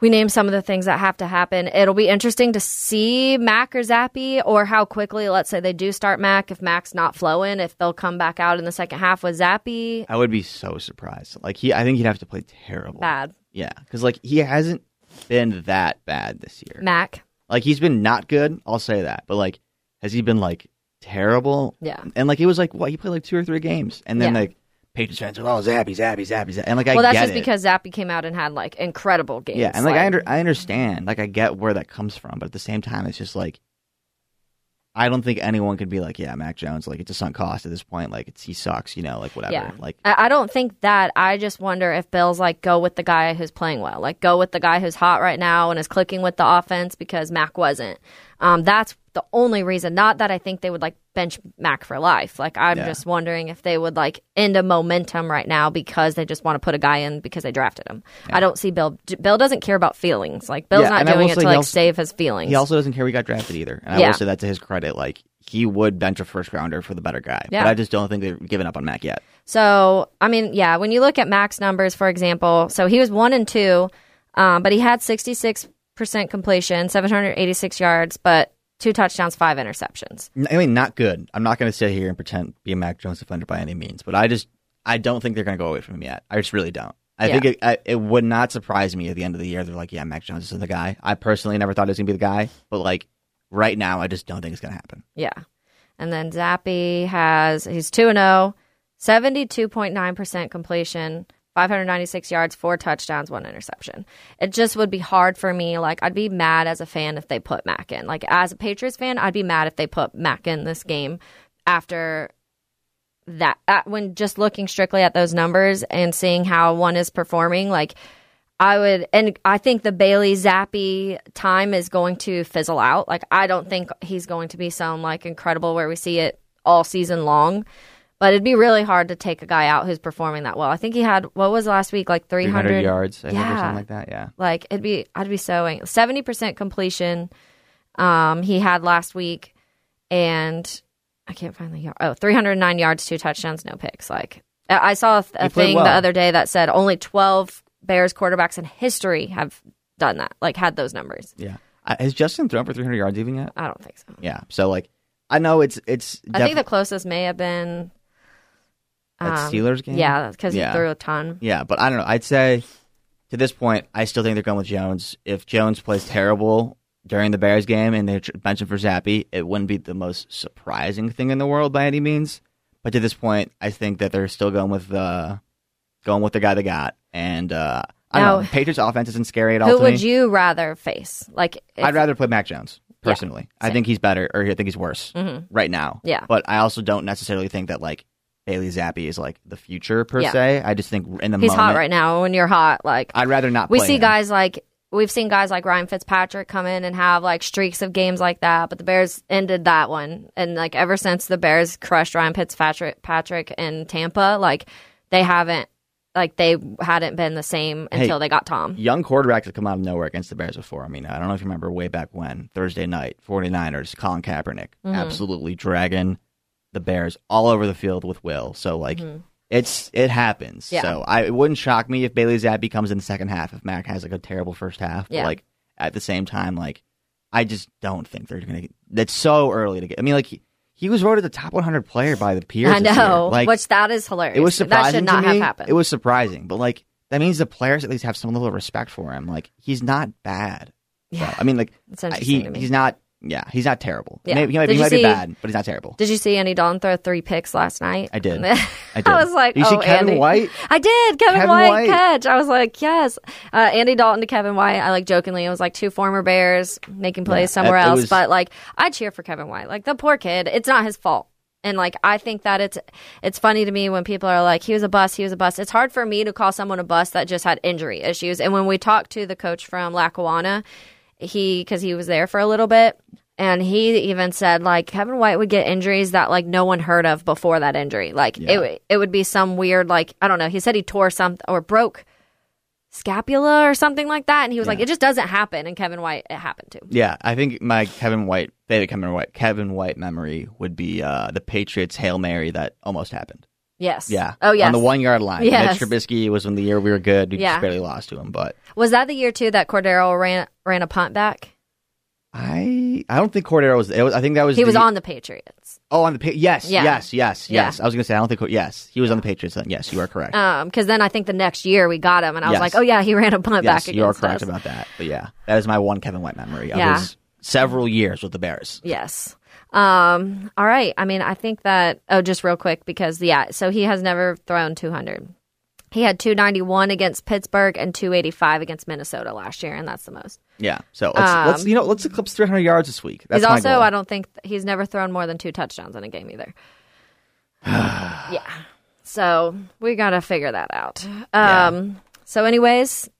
we named some of the things that have to happen. It'll be interesting to see Mac or Zappe, or how quickly, let's say they do start Mac, if Mac's not flowing, if they'll come back out in the second half with Zappe. I would be so surprised. Like, he, I think he'd have to play terrible. Bad. Yeah, because like he hasn't been that bad this year. Mac. Like, he's been not good, I'll say that. But, like, has he been, like, terrible? Yeah. And, like, he was, like, what? He played, like, two or three games. And then, yeah. like, Patriots fans were, oh, Zappe, Zappe, Zappe, Zappe. And, like, well, I get it. Well, that's just because Zappe came out and had, like, incredible games. Yeah, and, like, like I, under- I understand. Like, I get where that comes from. But at the same time, it's just, like, I don't think anyone could be, like, yeah, Mac Jones, like, it's a sunk cost at this point. Like, it's, he sucks, you know, like, whatever. Yeah. Like, I-, I don't think that. I just wonder if Bill's, like, go with the guy who's playing well. Like, go with the guy who's hot right now and is clicking with the offense, because Mac wasn't. Um, that's the only reason. Not that I think they would, like, bench Mac for life. Like, I'm yeah. just wondering if they would, like, end a momentum right now because they just want to put a guy in because they drafted him. Yeah. I don't see Bill. Bill doesn't care about feelings. Like, Bill's yeah, not doing it to, like, also, save his feelings. He also doesn't care we got drafted either. And I yeah. will say that to his credit. Like, he would bench a first rounder for the better guy. Yeah. But I just don't think they've given up on Mac yet. So, I mean, yeah, when you look at Mac's numbers, for example, so he was one and two, um, but he had sixty-six percent completion, seven hundred eighty-six yards, but two touchdowns, five interceptions. I mean, not good. I'm not going to sit here and pretend be a Mac Jones defender by any means, but I just, I don't think they're going to go away from him yet. I just really don't. I yeah. think it, I, it would not surprise me at the end of the year. They're like, yeah, Mac Jones is the guy. I personally never thought he was going to be the guy, but like right now, I just don't think it's going to happen. Yeah. And then Zappe has, he's two and oh, seventy-two point nine percent completion, five hundred ninety-six yards, four touchdowns, one interception. It just would be hard for me. Like, I'd be mad as a fan if they put Mac in. Like, as a Patriots fan, I'd be mad if they put Mac in this game after that. At, when just looking strictly at those numbers and seeing how one is performing, like, I would, and I think the Bailey Zappe time is going to fizzle out. Like, I don't think he's going to be some, like, incredible where we see it all season long. But it'd be really hard to take a guy out who's performing that well. I think he had, what was last week, like three hundred yards, I yeah. think, or something like that. Yeah, like it'd be, I'd be so angry. seventy percent completion. Um, he had last week, and I can't find the yard. Oh, three hundred nine yards, two touchdowns, no picks. Like I saw a, a thing well. the other day that said only twelve Bears quarterbacks in history have done that. Like had those numbers. Yeah, uh, has Justin thrown for three hundred yards even yet? I don't think so. Yeah, so like I know it's it's. Def- I think the closest may have been. That Steelers game? Um, yeah, because yeah. he threw a ton. Yeah, but I don't know. I'd say, to this point, I still think they're going with Jones. If Jones plays terrible during the Bears game and they bench him for Zappe, it wouldn't be the most surprising thing in the world by any means. But to this point, I think that they're still going with the going with the guy they got. And uh, I now, don't know. The Patriots' offense isn't scary at all. Who to would me. you rather face? Like, if, I'd rather play Mac Jones personally. Yeah, I think he's better, or I think he's worse mm-hmm. right now. Yeah, but I also don't necessarily think that like. Bailey Zappe is like the future per yeah. se. I just think in the he's moment, hot right now. When you're hot, like I'd rather not. We play see him. guys like we've seen guys like Ryan Fitzpatrick come in and have like streaks of games like that. But the Bears ended that one, and like ever since the Bears crushed Ryan Fitzpatrick Patrick in Tampa, like they haven't like they hadn't been the same until hey, they got Tom. Young quarterbacks have come out of nowhere against the Bears before. I mean, I don't know if you remember way back when Thursday night, 49ers, Colin Kaepernick, mm-hmm. absolutely dragging the Bears all over the field with will. So, like, mm-hmm. it's it happens. Yeah. So, I, it wouldn't shock me if Bailey Zappe comes in the second half, if Mac has, like, a terrible first half. Yeah. But, like, at the same time, like, I just don't think they're going to... That's so early to get... I mean, like, he, he was voted the top one hundred player by the peers. I know, like, which that is hilarious. It was surprising. That should not to me. have happened. It was surprising. But, like, that means the players at least have some level of respect for him. Like, he's not bad. Yeah. So, I mean, like, he he's not... Yeah, he's not terrible. Yeah. He might, he might see, be bad, but he's not terrible. Did you see Andy Dalton throw three picks last night? I did. I did. I was like, did you oh, see Kevin Andy. White? I did. Kevin, Kevin White, White catch. I was like, yes. Uh, Andy Dalton to Kevin White. I like jokingly, it was like two former Bears making plays yeah, somewhere else. Was... But like, I cheer for Kevin White. Like the poor kid. It's not his fault. And like, I think that it's it's funny to me when people are like, he was a bust, he was a bust. It's hard for me to call someone a bust that just had injury issues. And when we talked to the coach from Lackawanna, He, because he was there for a little bit, and he even said, like, Kevin White would get injuries that, like, no one heard of before that injury. Like, yeah. it it would be some weird, like, I don't know. He said he tore something or broke scapula or something like that, and he was yeah. like, it just doesn't happen, and Kevin White, it happened to. Yeah, I think my Kevin White, favorite Kevin White, Kevin White memory would be uh, the Patriots Hail Mary that almost happened. Yes. Yeah. Oh, yes. On the one-yard line. Yes. Mitch Trubisky was in the year we were good. We yeah. just barely lost to him. But was that the year, too, that Cordero ran ran a punt back? I I don't think Cordero was, it was I think that was He the, was on the Patriots. Oh, on the Patriots. Yes, yeah. yes, yes, yeah. yes. I was going to say, I don't think, yes, he was on the Patriots then. Yes, you are correct. Because um, then I think the next year we got him, and I was yes. like, oh, yeah, he ran a punt yes, back against us. Yes, you are correct us. about that. But, yeah, that is my one Kevin White memory of yeah. his several years with the Bears. Yes. Um, all right. I mean, I think that, oh, just real quick, because, yeah, so he has never thrown two hundred. He had two ninety-one against Pittsburgh and two eighty-five against Minnesota last year, and that's the most. Yeah. So let's, um, let's you know, let's eclipse three hundred yards this week. That's he's also, goal. I don't think he's never thrown more than two touchdowns in a game either. yeah. So we got to figure that out. Um, yeah. So, anyways.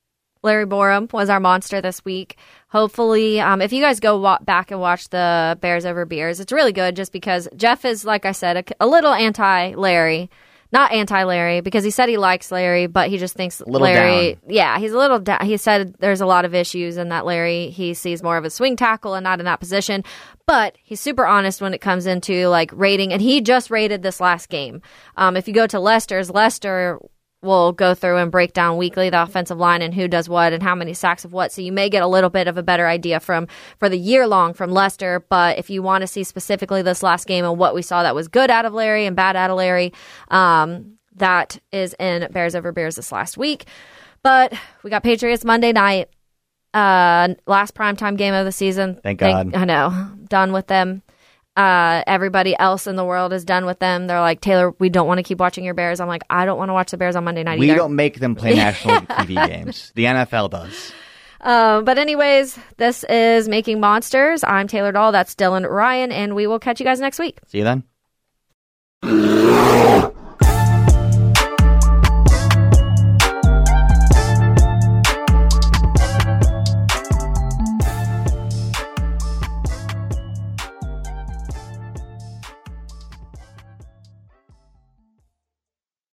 Larry Borom was our monster this week. Hopefully, um, if you guys go wa- back and watch the Bears Over Beers, it's really good just because Jeff is, like I said, a, a little anti-Larry. Not anti-Larry because he said he likes Larry, but he just thinks Larry... Down. Yeah, he's a little down. He said there's a lot of issues and that Larry, he sees more of a swing tackle and not in that position. But he's super honest when it comes into like rating, and he just rated this last game. Um, if you go to Lester's, Lester... We'll go through and break down weekly the offensive line and who does what and how many sacks of what. So you may get a little bit of a better idea from for the year long from Lester. But if you want to see specifically this last game and what we saw that was good out of Larry and bad out of Larry, um, that is in Bears Over Bears this last week. But we got Patriots Monday night, uh, last primetime game of the season. Thank God. Thank, I know. Done with them. Uh, everybody else in the world is done with them. They're like, Taylor, we don't want to keep watching your Bears. I'm like, I don't want to watch the Bears on Monday night we either. We don't make them play national T V games. The N F L does. Um, but anyways, this is Making Monsters. I'm Taylor Dahl. That's Dylan Ryan. And we will catch you guys next week. See you then.